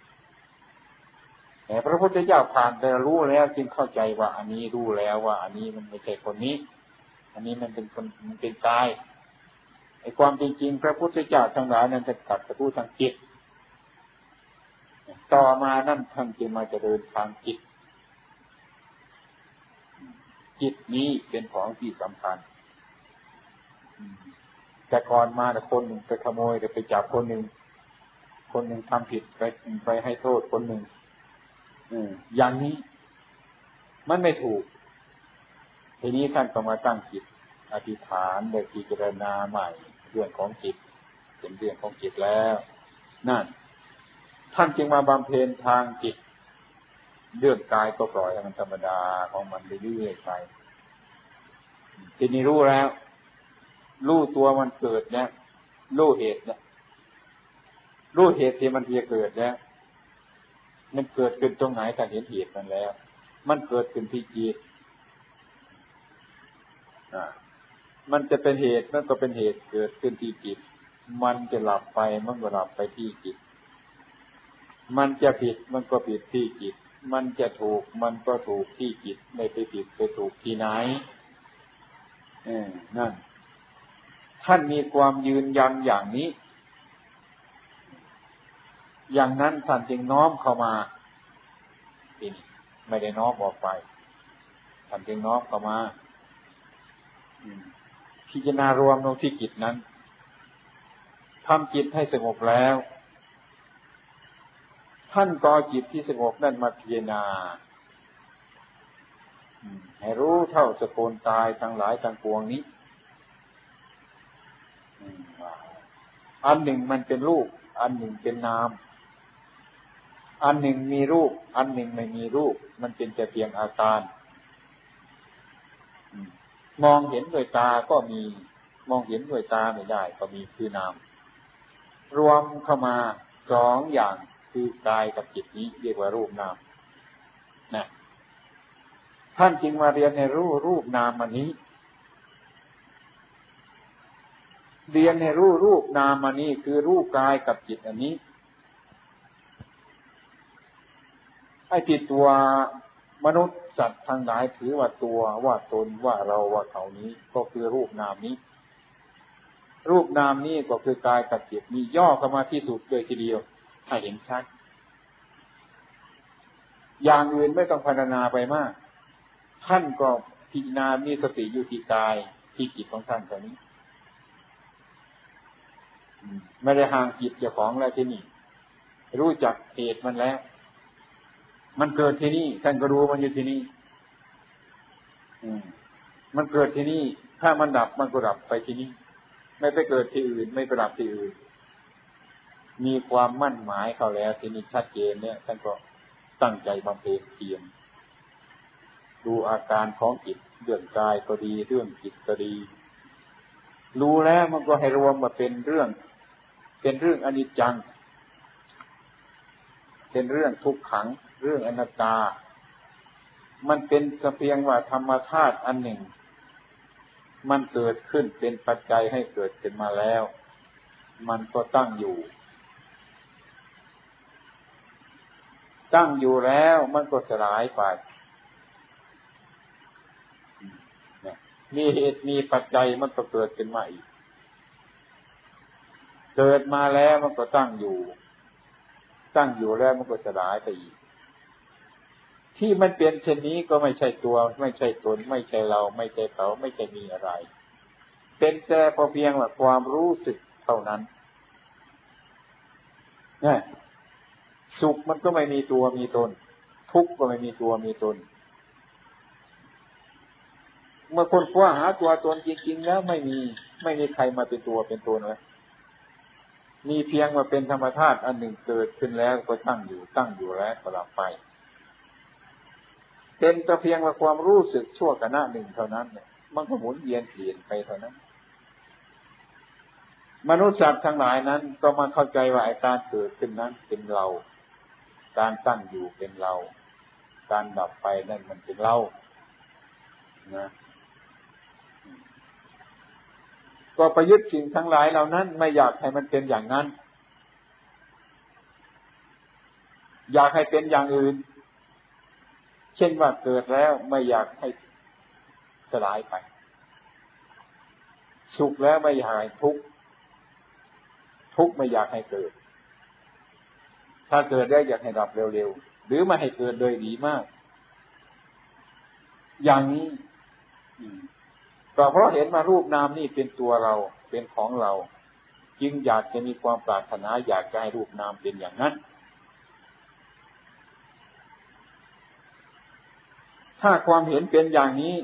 แต่พระพุทธเจ้าผ่านไปรู้แล้วจึงเข้าใจว่าอันนี้รู้แล้วว่าอันนี้มันไม่ใช่คนนี้อันนี้มันเป็นคนมันเป็นกายไอ้ความจริงๆพระพุทธเจ้าทั้งหลายนั้นจะกลับไปรู้ทางจิตต่อมานั่นท่านจึงมาเจริญทางจิตจิตนี้เป็นของที่สำคัญแต่ก่อนมาแต่คนหนึ่งไปขโมยแต่ไปจับคนหนึ่งทำผิดไปให้โทษคนหนึ่งอย่างนี้มันไม่ถูกทีนี้ท่านก็มาตั้งจิตอธิษฐานโดยพิจารณาใหม่เรื่องของจิตเป็นเรื่องของจิตแล้วนั่นท่านจึงมาบำเพ็ญทางจิตเรื่องกายก็ปล่อยให้มันธรรมดาของมันไปเรื่อยไปทีนี้รู้แล้วรู้ตัวมันเกิดเนี่ยรู้เหตุเนี่ยรู้เหตุที่มันจะเกิดเนี่ยมันเกิดขึ้นตรงไหนถ้าเห็นเหตุมันแล้วมันเกิดขึ้นที่จิตมันจะเป็นเหตุมันก็เป็นเหตุเกิดขึ้นที่จิตมันจะหลับไปมันก็หลับไปที่จิตมันจะผิดมันก็ผิดที่จิต มันจะถูกมันก็ถูกที่จิตไม่ไปผิดไปถูกที่ไหนนั่นท่านมีความยืนยันอย่างนี้อย่างนั้นท่านจึงน้อมเข้ามาไม่ได้น้อมออกไปท่านจึงน้อมเข้ามาพิจารณารวมลงที่จิตนั้นทำจิตให้สงบแล้วท่านก็จิตที่สงบนั่นมาพิจารณาให้รู้เท่าสกุลตายทั้งหลายทั้งปวงนี้อันหนึ่งมันเป็นรูปอันหนึ่งเป็นนามอันหนึ่งมีรูปอันหนึ่งไม่มีรูปมันเป็นแต่เพียงอาการมองเห็นด้วยตาก็มีมองเห็นด้วยตาไม่ได้ก็มีคือนามรวมเข้ามาสองอย่างคือกายกับจิตนี้เรียกว่ารูปนามนะท่านจึงมาเรียนในรูปนามอันนี้เรียนในรูปนามอันนี้คือรูปกายกับจิตอันนี้ให้ติดตัวมนุษย์สัตว์ทั้งหลายถือว่าตัวว่าตนว่าเราว่าเขานี้ก็คือรูปนามนี้รูปนามนี้ก็คือกายกับจิตมีย่อเข้ามาที่สุดเลยทีเดียวให้เห็นชัดอย่างอื่นไม่ต้องพัฒนาไปมากท่านก็พิจารณามีสติอยู่ที่กายที่จิตของท่านตรงนี้ไม่ได้ห่างจิตเจ้าของแล้วที่นี่รู้จักเหตุมันแล้วมันเกิดที่นี่ท่านก็รู้มันอยู่ที่นี่มันเกิดที่นี่ถ้ามันดับมันก็ดับไปที่นี่ไม่ไปเกิดที่อื่นไม่ไปดับที่อื่นมีความมั่นหมายเขาแล้วที่นี่ชัดเจนเนี่ยท่านก็ตั้งใจบำเพ็ญเพียรดูอาการของจิตเรื่องกายก็ดีเรื่องจิตก็ดีรู้แล้วมันก็ให้รวมมาเป็นเรื่องอนิจจังเป็นเรื่องทุกขังเรื่องอนัตตามันเป็นเพียงว่าธรรมธาตุอันหนึ่งมันเกิดขึ้นเป็นปัจจัยให้เกิดขึ้นมาแล้วมันก็ตั้งอยู่แล้วมันก็สลายไปมีเหตุมีปัจจัยมันก็เกิดขึ้นมาอีกเกิดมาแล้วมันก็ตั้งอยู่แล้วมันก็สลายไปอีกที่มันเป็นเช่นนี้ก็ไม่ใช่ตัวไม่ใช่ตนไม่ใช่เราไม่ใช่เขาไม่ใช่มีอะไรเป็นแต่พอเพียงว่าความรู้สึกเท่านั้นนะสุขมันก็ไม่มีตัวมีตนทุกข์ก็ไม่มีตัวมีตนเมื่อคนค้นหาตัวตนจริงๆแล้วไม่มีใครมาเป็นตัวเป็นตนเลยมีเพียงว่าเป็นธรรมธาตุอันหนึ่งเกิดขึ้นแล้วก็ตั้งอยู่แล้วก็ดับไปเป็นแต่เพียงว่าความรู้สึกชั่วขณะหนึ่งเท่านั้นเนี่ยมันก็หมุนเวียนเปลี่ยนไปเท่านั้นมนุษย์สัตว์ทั้งหลายนั้นก็มาเข้าใจว่าการเกิดขึ้นนั้นเป็นเราการตั้งอยู่เป็นเราการดับไปนั่นมันเป็นเรานะก็ประยุทธ์สิ่งทั้งหลายเหล่านั้นไม่อยากให้มันเป็นอย่างนั้นอยากให้เป็นอย่างอื่นเช่นว่าเกิดแล้วไม่อยากให้สลายไปสุขแล้วไม่อยากให้ทุกข์ไม่อยากให้เกิดถ้าเกิดได้อยากให้ดับเร็วๆหรือไม่ให้เกิดเลยดีมากอย่างนี้ก็เพราะเห็นมารูปนามนี่เป็นตัวเราเป็นของเราจึงอยากจะมีความปรารถนาอยากจะให้รูปนามเป็นอย่างนั้นถ้าความเห็นเป็นอย่างนี้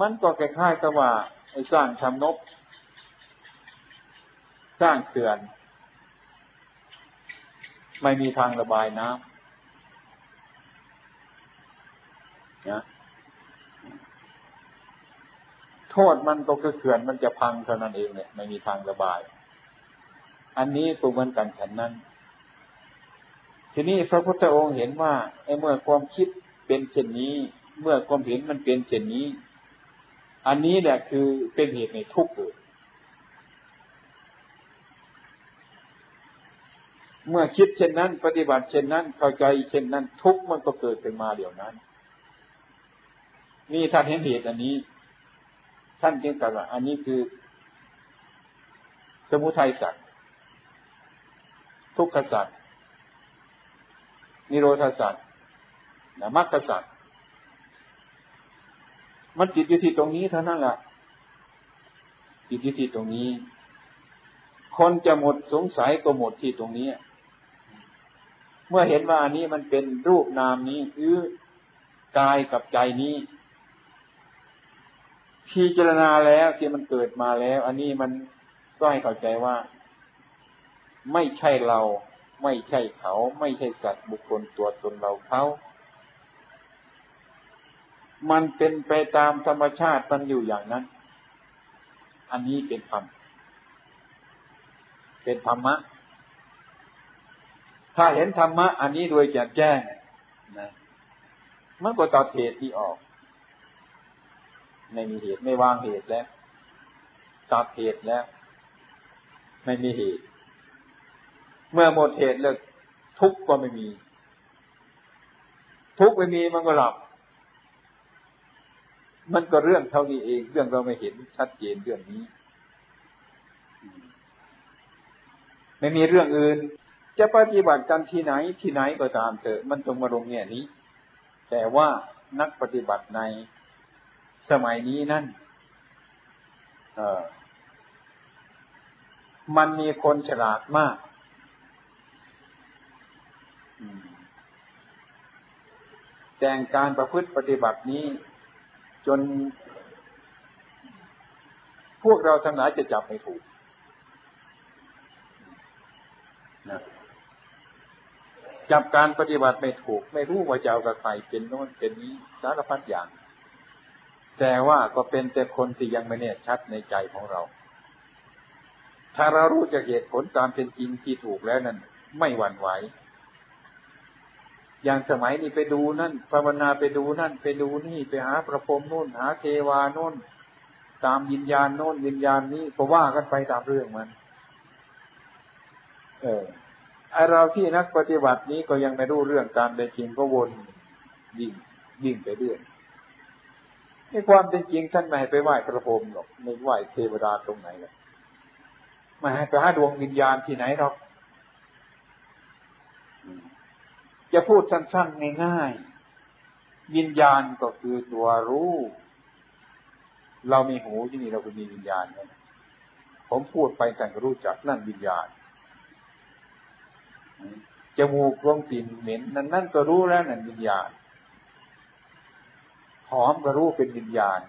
มันก็คล้ายๆกับว่าไอ้สร้างทำนบสร้างเขื่อนไม่มีทางระบายน้ำนะโทษมันก็คือเขื่อนมันจะพังเท่านั้นเองเนี่ยไม่มีทางระบายอันนี้ตัวมันกันฉันนั้นทีนี้พระพุทธองค์เห็นว่าไอ้เมื่อความคิดเป็นเช่นนี้เมื่อความเห็นมันเป็นเช่นนี้อันนี้แหละคือเป็นเหตุในทุกข์ เมื่อคิดเช่นนั้นปฏิบัติเช่นนั้นเข้าใจเช่นนั้นทุกข์มันก็เกิดขึ้นมาเดี๋ยวนั้นนี่ท่านเห็นเหตุอันนี้ท่านจึงกล่าวว่าอันนี้คือสมุทัยสัตว์ทุกขสัตว์นิโรธสัตว์มรรคสัตว์มันจิตอยู่ที่ตรงนี้เท่านั้นแหละจิตอยู่ที่ตรงนี้คนจะหมดสงสัยก็หมดที่ตรงนี้เมื่อเห็นว่าอันนี้มันเป็นรูปนามนี้คือกายกับใจนี้พิจารณาแล้วที่มันเกิดมาแล้วอันนี้มันก็ให้เข้าใจว่าไม่ใช่เราไม่ใช่เขาไม่ใช่สัตว์บุคคลตัวตนเราเขามันเป็นไปตามธรรมชาติมันอยู่อย่างนั้นอันนี้เป็นธรรมเป็นธรรมะถ้าเห็นธรรมะอันนี้โดยแจ่มแจ้งนะมันก็ตัดเหตุที่ออกไม่มีเหตุไม่วางเหตุแล้วตัดเหตุแล้วไม่มีเหตุเมื่อหมดเหตุแล้วทุกข์ก็ไม่มีทุกข์ไม่มีมันก็หลับมันก็เรื่องเท่านี้เองเรื่องเราไม่เห็นชัดเจนเรื่องนี้ไม่มีเรื่องอื่นจะปฏิบัติกันที่ไหนที่ไหนก็ตามเถอะมันต้องมาลงเนี่ยนี้แต่ว่านักปฏิบัติในสมัยนี้นั่นมันมีคนฉลาดมากแต่งการประพฤติปฏิบัตินี้จนพวกเราทั้งหลายจะจับไม่ถูกนะจับการปฏิบัติไม่ถูกไม่รู้ว่าจะเอากับใครเป็นโน่นเป็นนี้สารพัดอย่างแต่ว่าก็เป็นแต่คนที่ยังไม่แน่ชัดในใจของเราถ้าเรารู้จักเหตุผลตามเป็นจริงที่ถูกแล้วนั้นไม่หวั่นไหวอย่างสมัยนี้ไปดูนั่นภาวนาไปดูนั่นไปดูนี่ไปหาประพรมโน่นหาเทวาโน่นตามวิญญาณโน่นวิญญาณนี้ก็ว่ากันไปตามเรื่องมันไอเราที่นักปฏิบัตินี้ก็ยังไม่รู้เรื่องการเป็นจริงก็วนยิ่งไปเรื่อยในความเป็นจริงท่านไม่ให้ไปไหว้พระพรหมหรอกไม่ไหว้เทวดาตรงไหนหรอกไม่ให้ไปหาดวงวิญญาณที่ไหนหรอกจะพูดสั้นๆง่ายๆวิญญาณก็คือตัวรู้เรามีหูที่นี่เราก็มีวิญญาณนะผมพูดไปกันก็รู้จักนั่นวิญญาณจมูกลมกลิ่นเหม็นนั่นก็รู้แล้วนั่นวิญญาณหอมก็รู้เป็นวิญญาณ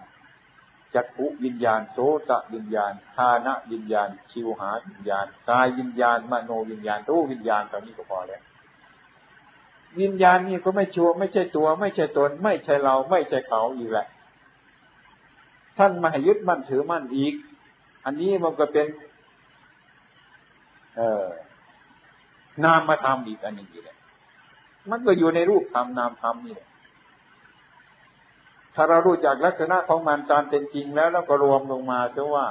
จักขุวิญญาณโสตวิญญาณฆานะวิญญาณชิวหาวิญญาณกายวิญญาณมโนวิญญาณรู้วิญญาณตอนนี้ก็พอแล้ววิญญาณนี่ก็ไม่ชัวไม่ใช่ตัวไม่ใช่ตนไม่ใช่เราไม่ใช่เขาอยู่แหละท่านมายึดมั่นถือมั่นอีกอันนี้มันก็เป็นนามธรรมอีกอันหนึ่งนี่แหละมันก็อยู่ในรูปธรรมนามธรรมนี่แหละถ้าเรารู้จักลักษณะของมันตามเป็นจริงแล้วเราก็รวมลงมาเสียว่า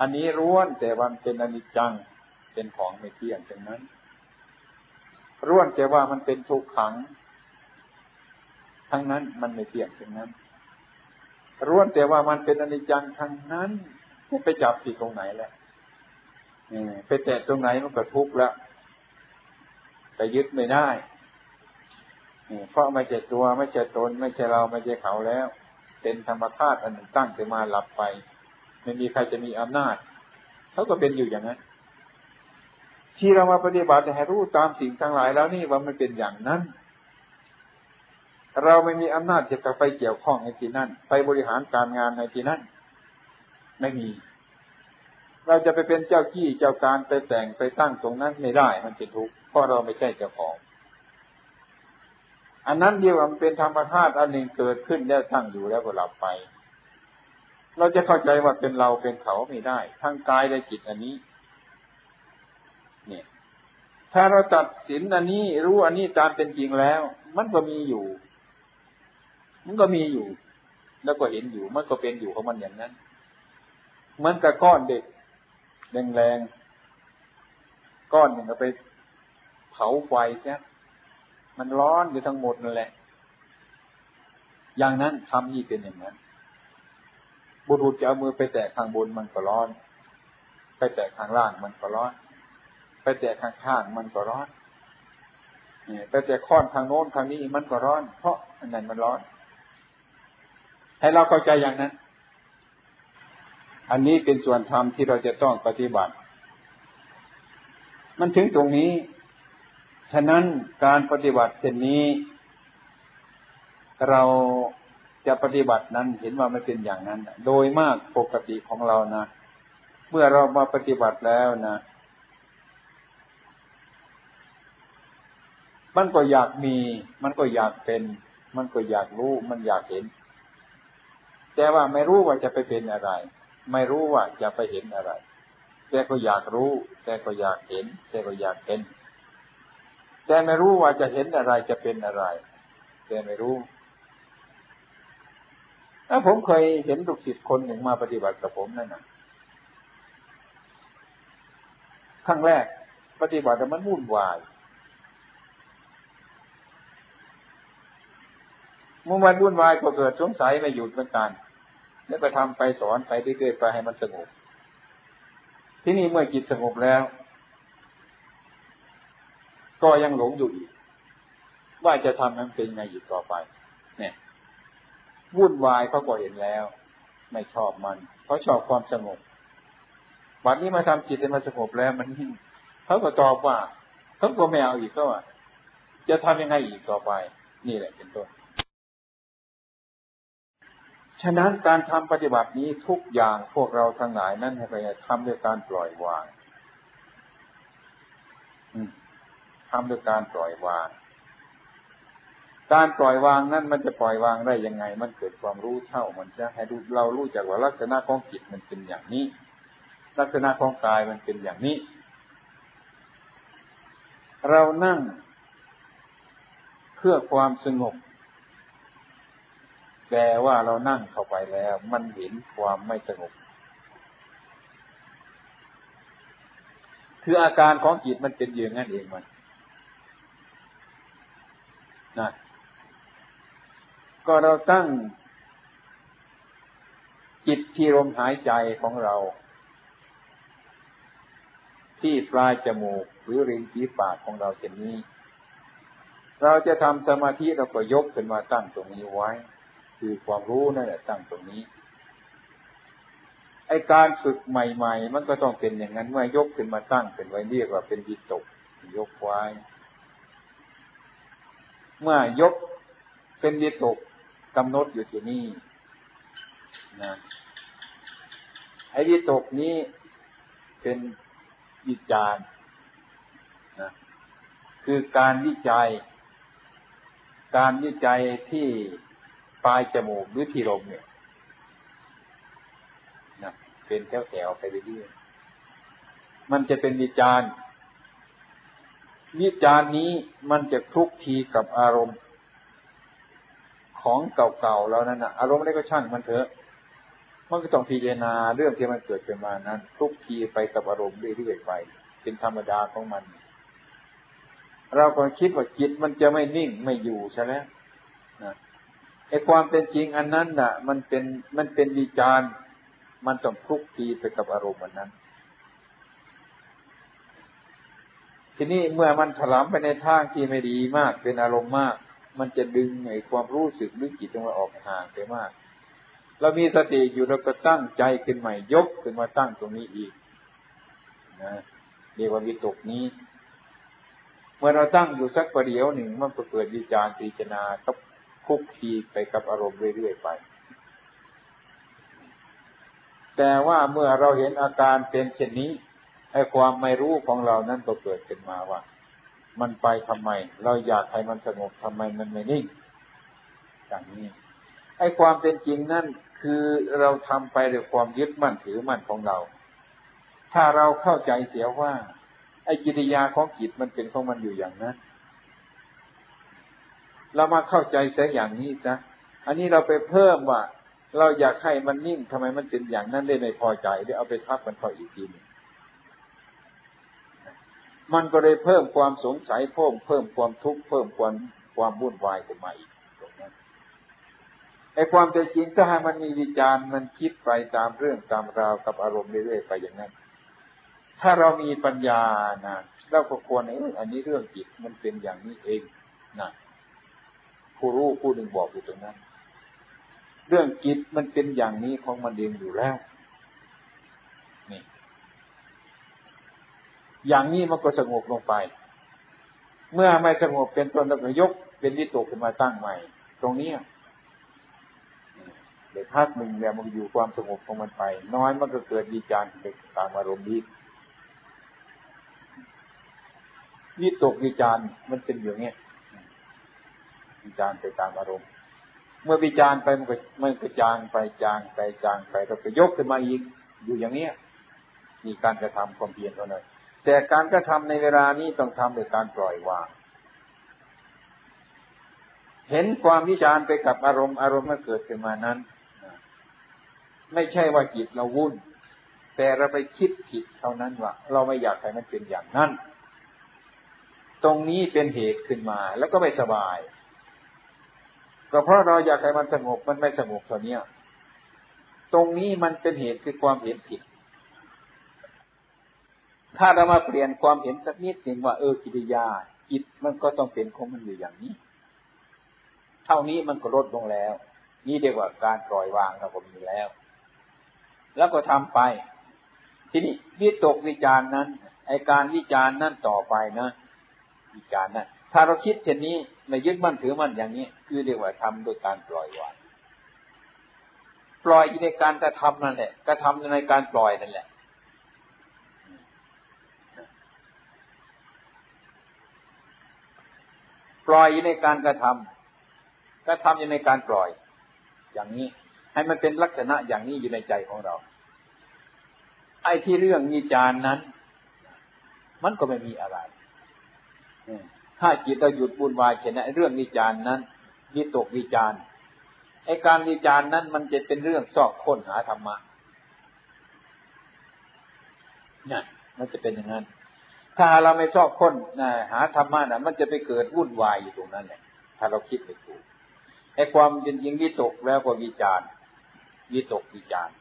อันนี้ล้วนแต่ว่าเป็นอนิจจังเป็นของไม่เที่ยงอย่างนั้นล้วนแต่ว่ามันเป็นทุกขังทั้งนั้นมันไม่เที่ยงอย่างนั้นล้วนแต่ว่ามันเป็นอนิจจังทั้งนั้นไปจับที่ตรงไหนแล้วไปแตะตรงไหนมันก็ทุกข์แล้วแต่ยึดไม่ได้เพราะไม่ใช่ตัวไม่ใช่ตนไม่ใช่เราไม่ใช่เขาแล้วเป็นธรรมธาตุอันหนึ่งตั้งขึ้นมาหลับไปไม่มีใครจะมีอำนาจเขาก็เป็นอยู่อย่างนั้นที่เรามาปฏิบัติให้รู้ตามสิ่งทั้งหลายแล้วนี่ว่ามันเป็นอย่างนั้นเราไม่มีอำนาจที่จะไปเกี่ยวข้องในที่นั้นไปบริหารการงานในที่นั้นไม่มีเราจะไปเป็นเจ้ากี้เจ้าการไปแต่งไปตั้งตรงนั้นไม่ได้มันเป็นทุกข์เพราะเราไม่ใช่เจ้าของอันนั้นเดียวมันเป็นธรรมธาตุอันหนึ่งเกิดขึ้นแล้วตั้งอยู่แล้วก็หลับไปเราจะเข้าใจว่าเป็นเราเป็นเขาไม่ได้ทั้งกายและจิตอันนี้เนี่ยถ้าเราตัดสินอันนี้รู้อันนี้ตามเป็นจริงแล้วมันก็มีอยู่แล้วก็เห็นอยู่มันก็เป็นอยู่ของมันอย่างนั้นเหมือนกับก้อนเด็กแรงๆก้อนหนึ่งก็ไป เผาไฟซะมันร้อนอยู่ทั้งหมดนั่นแหละอย่างนั้นทำนี่เป็นอย่างนั้นบุรุษจะเอามือไปแตะข้างบนมันก็ร้อนไปแตะข้างล่างมันก็ร้อนไปแตะข้างข้างมันก็ร้อนไปแตะข้อนทางโน้นทางนี้มันก็ร้อนเพราะอันนั้นมันร้อนให้เราเข้าใจอย่างนั้นอันนี้เป็นส่วนธรรมที่เราจะต้องปฏิบัติมันถึงตรงนี้ฉะนั้นการปฏิบัติเช่นนี้เราจะปฏิบัตินั้นเห็นว่ามันเป็นอย่างนั้นโดยมากปกติของเรานะเมื่อเรามาปฏิบัติแล้วนะมันก็อยากมีมันก็อยากเป็นมันก็อยากรู้มันอยากเห็นแต่ว่าไม่รู้ว่าจะไปเป็นอะไรไม่รู้ว่าจะไปเห็นอะไรแต่ก็อยากรู้แต่ก็อยากเห็นแต่ก็อยากเป็นแต่ไม่รู้ว่าจะเห็นอะไรจะเป็นอะไรแต่ไม่รู้แล้วผมเคยเห็นลูกศิษย์คนหนึ่งมาปฏิบัติกับผมนั่นนะครั้งแรกปฏิบัติแต่มันวุ่นวายมุ่งมันวุ่นวายก็เกิดสงสัยไม่หยุดเหมือนกันแล้วก็ทำไปสอนไปเรื่อยๆไปให้มันสงบที่นี่เมื่อจิตสงบแล้วก็ยังหลงอยู่อีกว่าจะทำมันเป็นไงอยู่ต่อไปเนี่ยวุ่นวายเขาก็เห็นแล้วไม่ชอบมันเขาชอบความสงบวันนี้มาทำจิตให้มันสงบแล้วมันเขาก็ตอบว่าเขาก็ไม่เอาอีกก็ว่าจะทำยังไงอีกต่อไปนี่แหละเป็นต้นฉะนั้นการทำปฏิบัตินี้ทุกอย่างพวกเราทั้งหลายนั้นให้ไปทำด้วยการปล่อยวางทำด้วยการปล่อยวางการปล่อยวางนั้นมันจะปล่อยวางได้ยังไงมันเกิดความรู้เท่ามันจะให้เรารู้จักว่าลักษณะของจิตมันเป็นอย่างนี้ลักษณะของกายมันเป็นอย่างนี้เรานั่งเพื่อความสงบแต่ว่าเรานั่งเข้าไปแล้วมันเห็นความไม่สงบคืออาการของจิตมันเป็นอย่างนั้นเองมันนะก็เราตั้งจิตที่ลมหายใจของเราที่ปลายจมูกหรือริมฝีปากของเราเช่นนี้เราจะทำสมาธิเราก็ยกขึ้นมาตั้งตรงนี้ไว้คือความรู้นั่นแหละตั้งตรงนี้ไอ้การฝึกใหม่ๆมันก็ต้องเป็นอย่างนั้นเมื่อยกขึ้นมาตั้งเป็นไว้เรียกว่าเป็นวิตกยกไว้เมื่อยกเป็นวิตกกำหนดอยู่ที่นี่นะไอ้วิตกนี้เป็นวิจารณ์นะคือการวิจัยที่ปลายจมูกหรือที่ลมเนี่ยนะเป็นแถวๆไปเรื่อยๆมันจะเป็นวิจารณ์นี้มันจะคลุกคลีกับอารมณ์ของเก่าๆแล้วนั่นน่ะอารมณ์อะไรก็ช่างมันเถอะมันก็ต้องพิจารณาเรื่องที่มันเกิดขึ้นมานั้นคลุกคลีไปกับอารมณ์เรื่อยๆไปเป็นธรรมดาของมันเราก็คิดว่าจิตมันจะไม่นิ่งไม่อยู่ใช่ไหมนะไอ้ความเป็นจริงอันนั้นน่ะมันเป็นวิจารณ์มันต้องคลุกคลีไปกับอารมณ์อันนั้นทีนี้เมื่อมันถลำไปในทางที่ไม่ดีมากเป็นอารมณ์มากมันจะดึงไอ้ความรู้สึกหรือจิตของเราออกห่างไปมากเรามีสติอยู่เราก็ตั้งใจขึ้นใหม่ยกขึ้นมาตั้งตรงนี้อีกนะเรียกว่าวิตกนี้เมื่อเราตั้งอยู่สักประเดี๋ยวหนึ่งมันก็เกิดวิจารณ์พิจารณากับคุกคีไปกับอารมณ์เรื่อยๆไปแต่ว่าเมื่อเราเห็นอาการเป็นเช่นนี้ไอ้ความไม่รู้ของเรานั้นก็เกิดขึ้นมาว่ามันไปทำไมเราอยากให้มันสงบทำไมมันไม่นิ่งอย่างนี้ไอ้ความเป็นจริงนั่นคือเราทำไปด้วยความยึดมั่นถือมั่นของเราถ้าเราเข้าใจเสียว่าไอ้กิริยาของจิตมันเป็นของมันอยู่อย่างนั้นเรามาเข้าใจเสียอย่างนี้นะอันนี้เราไปเพิ่มว่าเราอยากให้มันนิ่งทำไมมันเป็นอย่างนั้นได้ไม่พอใจได้เอาไปทับมันพออีกที มันก็เลยเพิ่มความสงสัยเพิ่มความทุกข์เพิ่มความวุ่นวายขึ้นมาอีกตรงนั้นไอ้ความเป็นจริงถ้ามันมีวิจารณ์มันคิดไปตามเรื่องตามราวกับอารมณ์เรื่อยๆไปอย่างนั้นถ้าเรามีปัญญานะเราก็ควรอันนี้เรื่องจิตมันเป็นอย่างนี้เองนะผู้รู้ผู้หนึ่งบอกอยู่ตรงนั้นเรื่องจิตมันเป็นอย่างนี้ของมันเองอยู่แล้วนี่อย่างนี้มันก็สงบลงไปเมื่อไม่สงบเป็นต้นแล้วก็ยกเป็นวิตกขึ้นมาตั้งใหม่ตรงนี้เดี๋ยวพักหนึ่งแล้วมันอยู่ความสงบของมันไปน้อยมันก็เกิดวิจารณ์เป็นตามอารมณ์นี้วิตกวิจารณ์มันเป็นอย่างนี้วิจารณ์ไปตามอารมณ์เมื่อวิจารณ์ไปมันก็จางไปจางไปจางไปเราก็ยกขึ้นมาอีกอยู่อย่างนี้มีการกระทำความเพียรเท่านั้นแต่การกระทำในเวลานี้ต้องทำด้วยการปล่อยวางเห็นความวิจารณ์ไปกับอารมณ์มันเกิดขึ้นมานั้นไม่ใช่ว่าจิตเราวุ่นแต่เราไปคิดผิดเท่านั้นว่าเราไม่อยากให้มันเป็นอย่างนั้นตรงนี้เป็นเหตุขึ้นมาแล้วก็ไม่สบายก็เพราะเราอยากให้มันสงบมันไม่สงบเท่านี้ตรงนี้มันเป็นเหตุคือความเห็นผิดถ้าเรามาเปลี่ยนความเห็นสักนิดหนึ่งว่ากิริยาจิตมันก็ต้องเป็นของมันอยู่อย่างนี้เท่านี้มันก็ลดลงแล้วนี่เรียกว่าการปล่อยวางเราก็มีแล้วแล้วก็ทำไปทีนี้วิตกวิจารณ์นั้นไอ้การวิจารณ์นั้นต่อไปนะวิจารณ์นั้นถ้าเราคิดเช่นนี้ไม่ยึดมั่นถือมั่นอย่างนี้คือเรียกว่าทำโดยการปล่อยวางปล่อยในการกระทำนั่นแหละกระทำในการปล่อยนั่นแหละปล่อยในการกระทำอยู่ในการปล่อยอย่างนี้ให้มันเป็นลักษณะอย่างนี้อยู่ในใจของเราไอ้ที่เรื่องวิจารณ์นั้นมันก็ไม่มีอะไรถ้าจิตเราหยุดวุ่นวายเช่นนั้นเรื่องวิจารณ์นั้นวิตกวิจารณ์ไอ้การวิจารณ์นั้นมันจะเป็นเรื่องซอกค้นหาธรรมะนั่นมันจะเป็นอย่างนั้นถ้าเราไม่ซอกค้นหาธรรมะน่ะมันจะไปเกิดวุ่นวายอยู่ตรงนั้นแหละถ้าเราคิดไม่ถูกไอ้ความจริงวิตกแล้วก็วิจารณ์วิตกวิจารณ์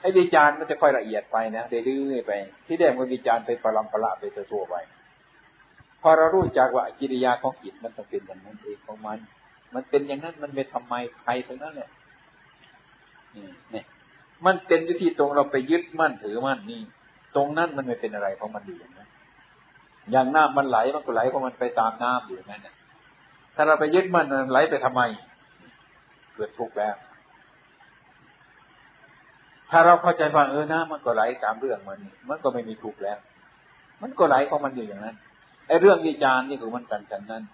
ไอ้วิจารณ์มันจะค่อยละเอียดไปนะเรื่อยๆไปที่แรกมันวิจารณ์ไปปรัมปราไปตัวตัวไปพอเรารู้จักว่ากิริยาของจิตมันต้องเป็นอย่างนั้นเองของมันมันเป็นอย่างนั้นมันไปทำไมใครตรงนั้นแหละนี่มันเป็นวิธีตรงเราไปยึดมั่นถือมั่นนี่ตรงนั้นมันไม่เป็นอะไรของมันอยู่อย่างนั้นอย่างน้ำมันไหลมันก็ไหลของมันไปตามน้ำอยู่นั่นเนี่ยถ้าเราไปยึดมันไหลไปทำไมเกิดทุกข์แล้วถ้าเราเข้าใจว่าน้ำมันก็ไหลตามเรื่องมันนี่มันก็ไม่มีทุกข์แล้วมันก็ไหลของมันอยู่อย่างนั้นไอ้เรื่องวิจารณ์นี่คือมันกันกันนั้น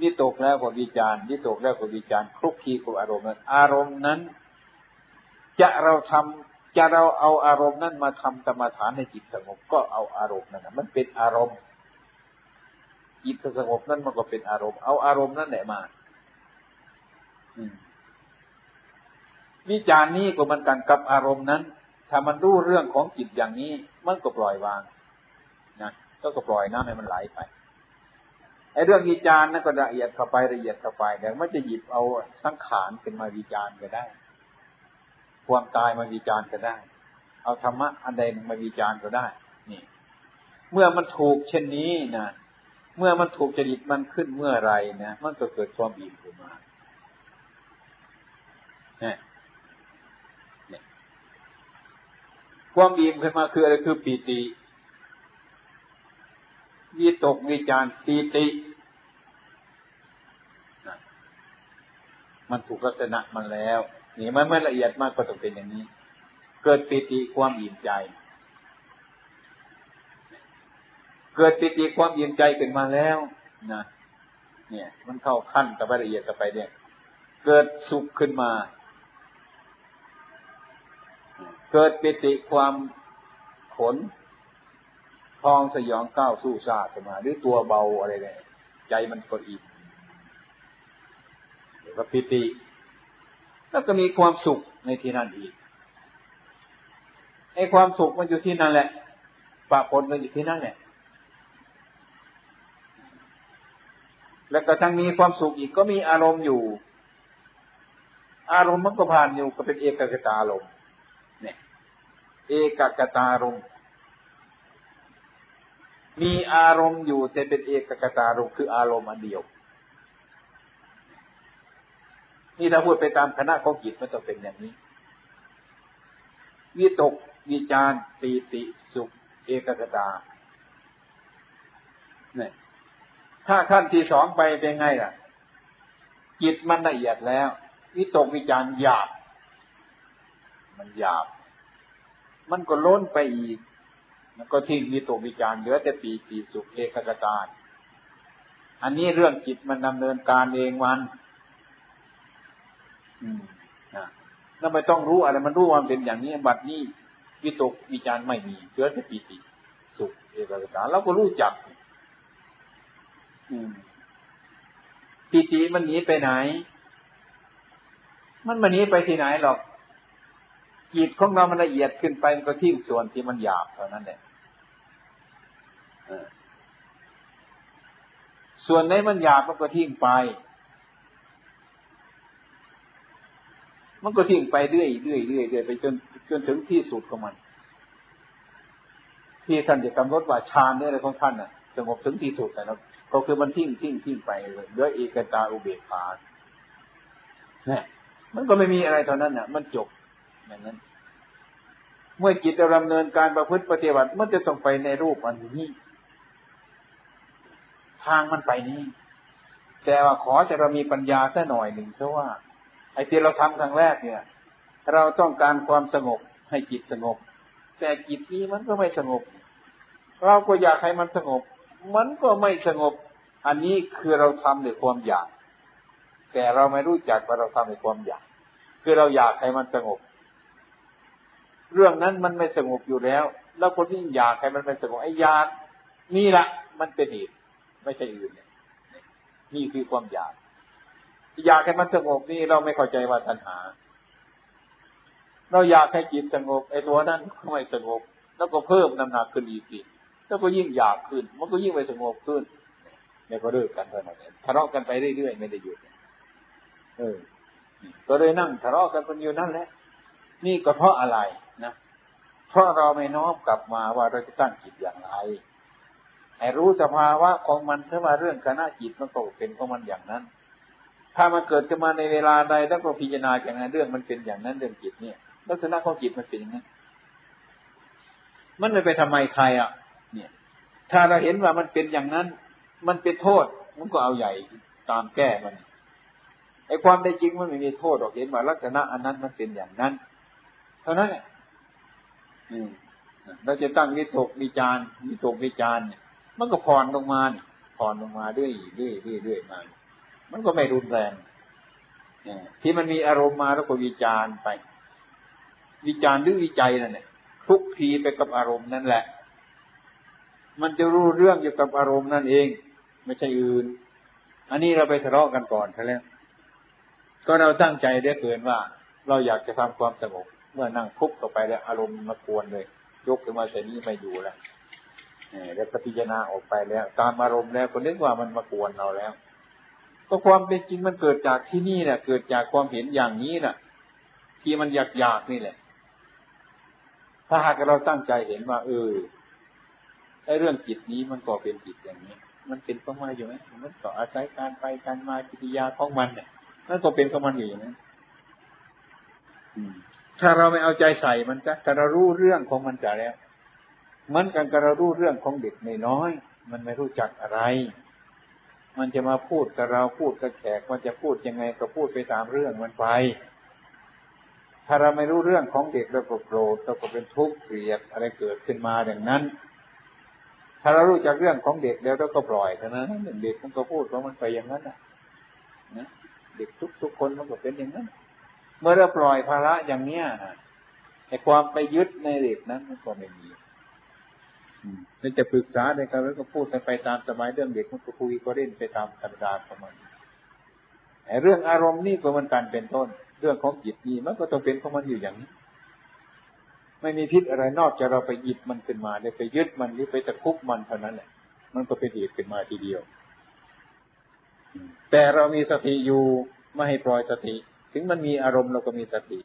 นี่ตกแล้วก็วิจารณ์นี่ตกแล้วก็วิจารณ์คลุกคลีกับอารมณ์นั้นอารมณ์นั้นจะเราเอาอารมณ์นั้นมาทำกรรมฐานให้จิตสงบก็เอาอารมณ์นั้นมันเป็นอารมณ์จิตสงบนั้นมันก็เป็นอารมณ์เอาอารมณ์นั้นแหละมาวิจารณ์นี้ก็มันกันกับอารมณ์นั้นถ้ามันรู้เรื่องของจิตอย่างนี้มันก็ปล่อยวางนะก็ปล่อยน้ำให้มันไหลไปไอ้เรื่องวิจารณ์นั่นก็ละเอียดเข้าไปละเอียดเข้าไปเดี๋ยวมันจะหยิบเอาสังขารเป็นมาวิจารณ์ก็ได้ความตายมาวิจารณ์ก็ได้เอาธรรมะอันใดมาวิจารณ์ก็ได้นี่เมื่อมันถูกเช่นนี้นะเมื่อมันถูกจริตมันขึ้นเมื่อไรนะมันก็เกิดความอิ่มขึ้นมาเนี่ยความอิ่มขึ้นมาคืออะไรคือปีติวิตกวิจารณ์ปีติมันถูกลักษณะมันแล้วนี่มันไม่ละเอียดมากก็ต้องเป็นอย่างนี้เกิดปีติความอิ่มใจเกิดปีติความอิ่มใจขึ้นมาแล้วนะเนี่ยมันเข้าขั้นกับละเอียดกันไปเนี่ยเกิดสุขขึ้นมาเกิดปีติความขนพองสยองก้าวสู้ซ่าขึ้นมาหรือตัวเบาอะไรเนี่ยใจมันก็อิ่มเดี๋ยวก็ปิติแล้วก็มีความสุขในที่นั่นอีกไอ้ความสุขมันอยู่ที่นั่นแหละปะปนมันอยู่ที่นั่นแหละ แล้วก็ทั้งมีความสุขอีกก็มีอารมณ์อยู่อารมณ์มันก็ผ่านอยู่ก็เป็นเอกคตาอารมณ์เนี่ยเอกคตาอารมณ์มีอารมณ์อยู่แต่เป็นเอกคตาอารมณ์คืออารมณ์อันเดียวนี่ถ้าพูดไปตามคณะของจิตมันต้องเป็นอย่างนี้วิตกวิจารปีติสุขเอกคตาเนี่ยถ้าขั้นที่สองไปเป็นไงล่ะจิตมันละเอียดแล้ววิตกวิจารหยาบมันหยาบมันก็ล้นไปอีกมันก็ทิ้งวิตกวิจารเหลือแต่ปีติสุขเอกคตาอันนี้เรื่องจิตมันดำเนินการเองมันแล้วไม่ต้องรู้อะไรมันรู้ความเป็นอย่างนี้บัดนี้วิตกวิจารไม่มีเหลือแต่ปีติสุขเอกคตาเราก็รู้จักปีติมันหนีไปไหนมันมาหนีไปที่ไหนหรอกจิตของเรามันละเอียดขึ้นไปมันก็ทิ้งส่วนที่มันหยาบเท่านั้นแหละส่วนไหนมันหยาบมันก็ทิ้งไปมันก็ทิ้งไปเรื่อยเรื่อยเรื่อยเรื่อยไปจนถึงที่สุดของมันที่ท่านจะกำหนดว่าฌานเนี่ยอะไรของท่านน่ะสงบถึงที่สุดแล้วก็คือมันทิ้งไปเลยด้วยเอกตาอุเบกขาเนี่ยมันก็ไม่มีอะไรเท่านั้นน่ะมันจบอย่างนั้นเมื่อจิตดำเนินการประพฤติปฏิบัติมันจะต้องไปในรูปอันนี้ทางมันไปนี้แต่ว่าขอจะเรามีปัญญาสักหน่อยหนึ่งเพราะว่าไอ้ที่เราทำครั้งแรกเนี่ยเราต้องการความสงบให้จิตสงบแต่จิตนี้มันก็ไม่สงบเราก็อยากให้มันสงบมันก็ไม่สงบอันนี้คือเราทำด้วยความอยากแต่เราไม่รู้จักว่าเราทำด้วยความอยากคือเราอยากให้มันสงบเรื่องนั้นมันไม่สงบอยู่แล้วแล้วคนที่อยากให้มันไม่สงบไอ้อยากนี่แหละมันเป็นเหตุไม่ใช่อื่นเนี่ยนี่คือความอยากอยากให้มันสงบนี่เราไม่เข้าใจว่าตัณหาเราอยากให้จิตสงบไอ้ตัวนั้นก็ไม่สงบแล้วก็เพิ่มน้ำหนักขึ้นอีกทีแล้วก็ยิ่งอยากขึ้นมันก็ยิ่งไปสงบขึ้นเนี่ยก็เลิกกันเท่านั้นทะเลาะกันไปเรื่อยๆไม่ได้หยุดก็เลยนั่งทะเลาะกันอยู่นั่นแหละนี่ก็เพราะอะไรนะเพราะเราไม่น้อมกลับมาว่าเราจะตั้งจิตอย่างไรให้รู้สภาวะของมันถ้าว่าเรื่องคณะจิตมันก็เป็นของมันอย่างนั้นถ้ามันเกิดขึ้นมาในเวลาใดแล้วก็พิจารณาอย่างนั้นเรื่องมันเป็นอย่างนั้นเรื่องจิตเนี่ยลักษณะของจิตมันเป็นอย่างนั้นมันไม่ไปทำไมใครอ่ะเนี่ยถ้าเราเห็นว่ามันเป็นอย่างนั้นมันเป็นโทษมันก็เอาใหญ่ตามแก้มันไอ้ความได้จริงมันไม่มีโทษหรอกเห็นว่าลักษณะอันนั้นมันเป็นอย่างนั้นเท่านั้นแหละเราจะตั้งวิตกวิจารวิตกวิจารเนี่ยมันก็ผ่อนลงมาเนี่ยผ่อนลงมาด้วยมามันก็ไม่รุนแรงที่มันมีอารมณ์มาแล้วก็วิจารไปวิจารหรือวิจัยนั่นแหละทุกทีไปกับอารมณ์นั่นแหละมันจะรู้เรื่องอยู่กับอารมณ์นั่นเองไม่ใช่อื่นอันนี้เราไปทะเลาะกันก่อนซะแล้วก็เราตั้งใจได้เกินว่าเราอยากจะทำความสงบเมื่อนั่งคุกต่อไปแล้วอารมณ์มากวนเลยยกขึ้นมาเสร็จนี้ไม่อยู่แล้วแล้วพิจารณาออกไปแล้วตามอารมณ์แล้วคนนึกว่ามันมากวนเราแล้วก็ความเป็นจริงมันเกิดจากที่นี่แหละเกิดจากความเห็นอย่างนี้น่ะที่มันอยากนี่แหละถ้าหากเราตั้งใจเห็นว่าไอ้เรื่องจิตนี้มันก็เป็นจิตอย่างนี้มันเป็นของมันอยู่ไหมมันต่ออาศัยการไปการมากิริยาของมันเนี่ยนั่นก็เป็นของมันอยู่อย่างนั้นถ้าเราไม่เอาใจใส่มันจะแต่เรารู้เรื่องของมันจะแล้วเหมือนกันกับเรารู้เรื่องของเด็กน้อยมันไม่รู้จักอะไรมันจะมาพูดกับเราพูดกับแขกมันจะพูดยังไงก็พูดไปตามเรื่องมันไปถ้าเราไม่รู้เรื่องของเด็กเราก็โกรธเราก็เป็นทุกข์เกลียดอะไรเกิดขึ้นมาอย่างนั้นถ้าเรารู้จักเรื่องของเด็กแล้วเราก็ปล่อยเท่านั้นเด็กมันก็พูดว่ามันไปอย่างนั้นนะเด็กทุกคนมันก็เป็นอย่างนั้นเมื่อเราปล่อยภาระอย่างเนี้ยไอ้ความไปยึดในเด็กนั้นมันก็ไม่มีนั่นจะปรึกษาในการแล้วก็พูดกันไปตามสมัยเรื่องเด็กมันก็คุยก็เล่นไปตามธรรมดาของมันไอ้เรื่องอารมณ์นี่ก็มันการเป็นต้นเรื่องของจิตนี่มันก็ต้องเป็นของมันอยู่อย่างนี้ไม่มีพิษอะไรนอกจากเราไปหยิบมันขึ้นมาเนี่ยไปยึดมันหรือไปตะคุบมันเท่านั้นแหละมันก็เป็นเหตุขึ้นมาทีเดียว แต่เรามีสติอยู่ไม่ให้ปล่อยสติถึงมันมีอารมณ์เราก็มีสติ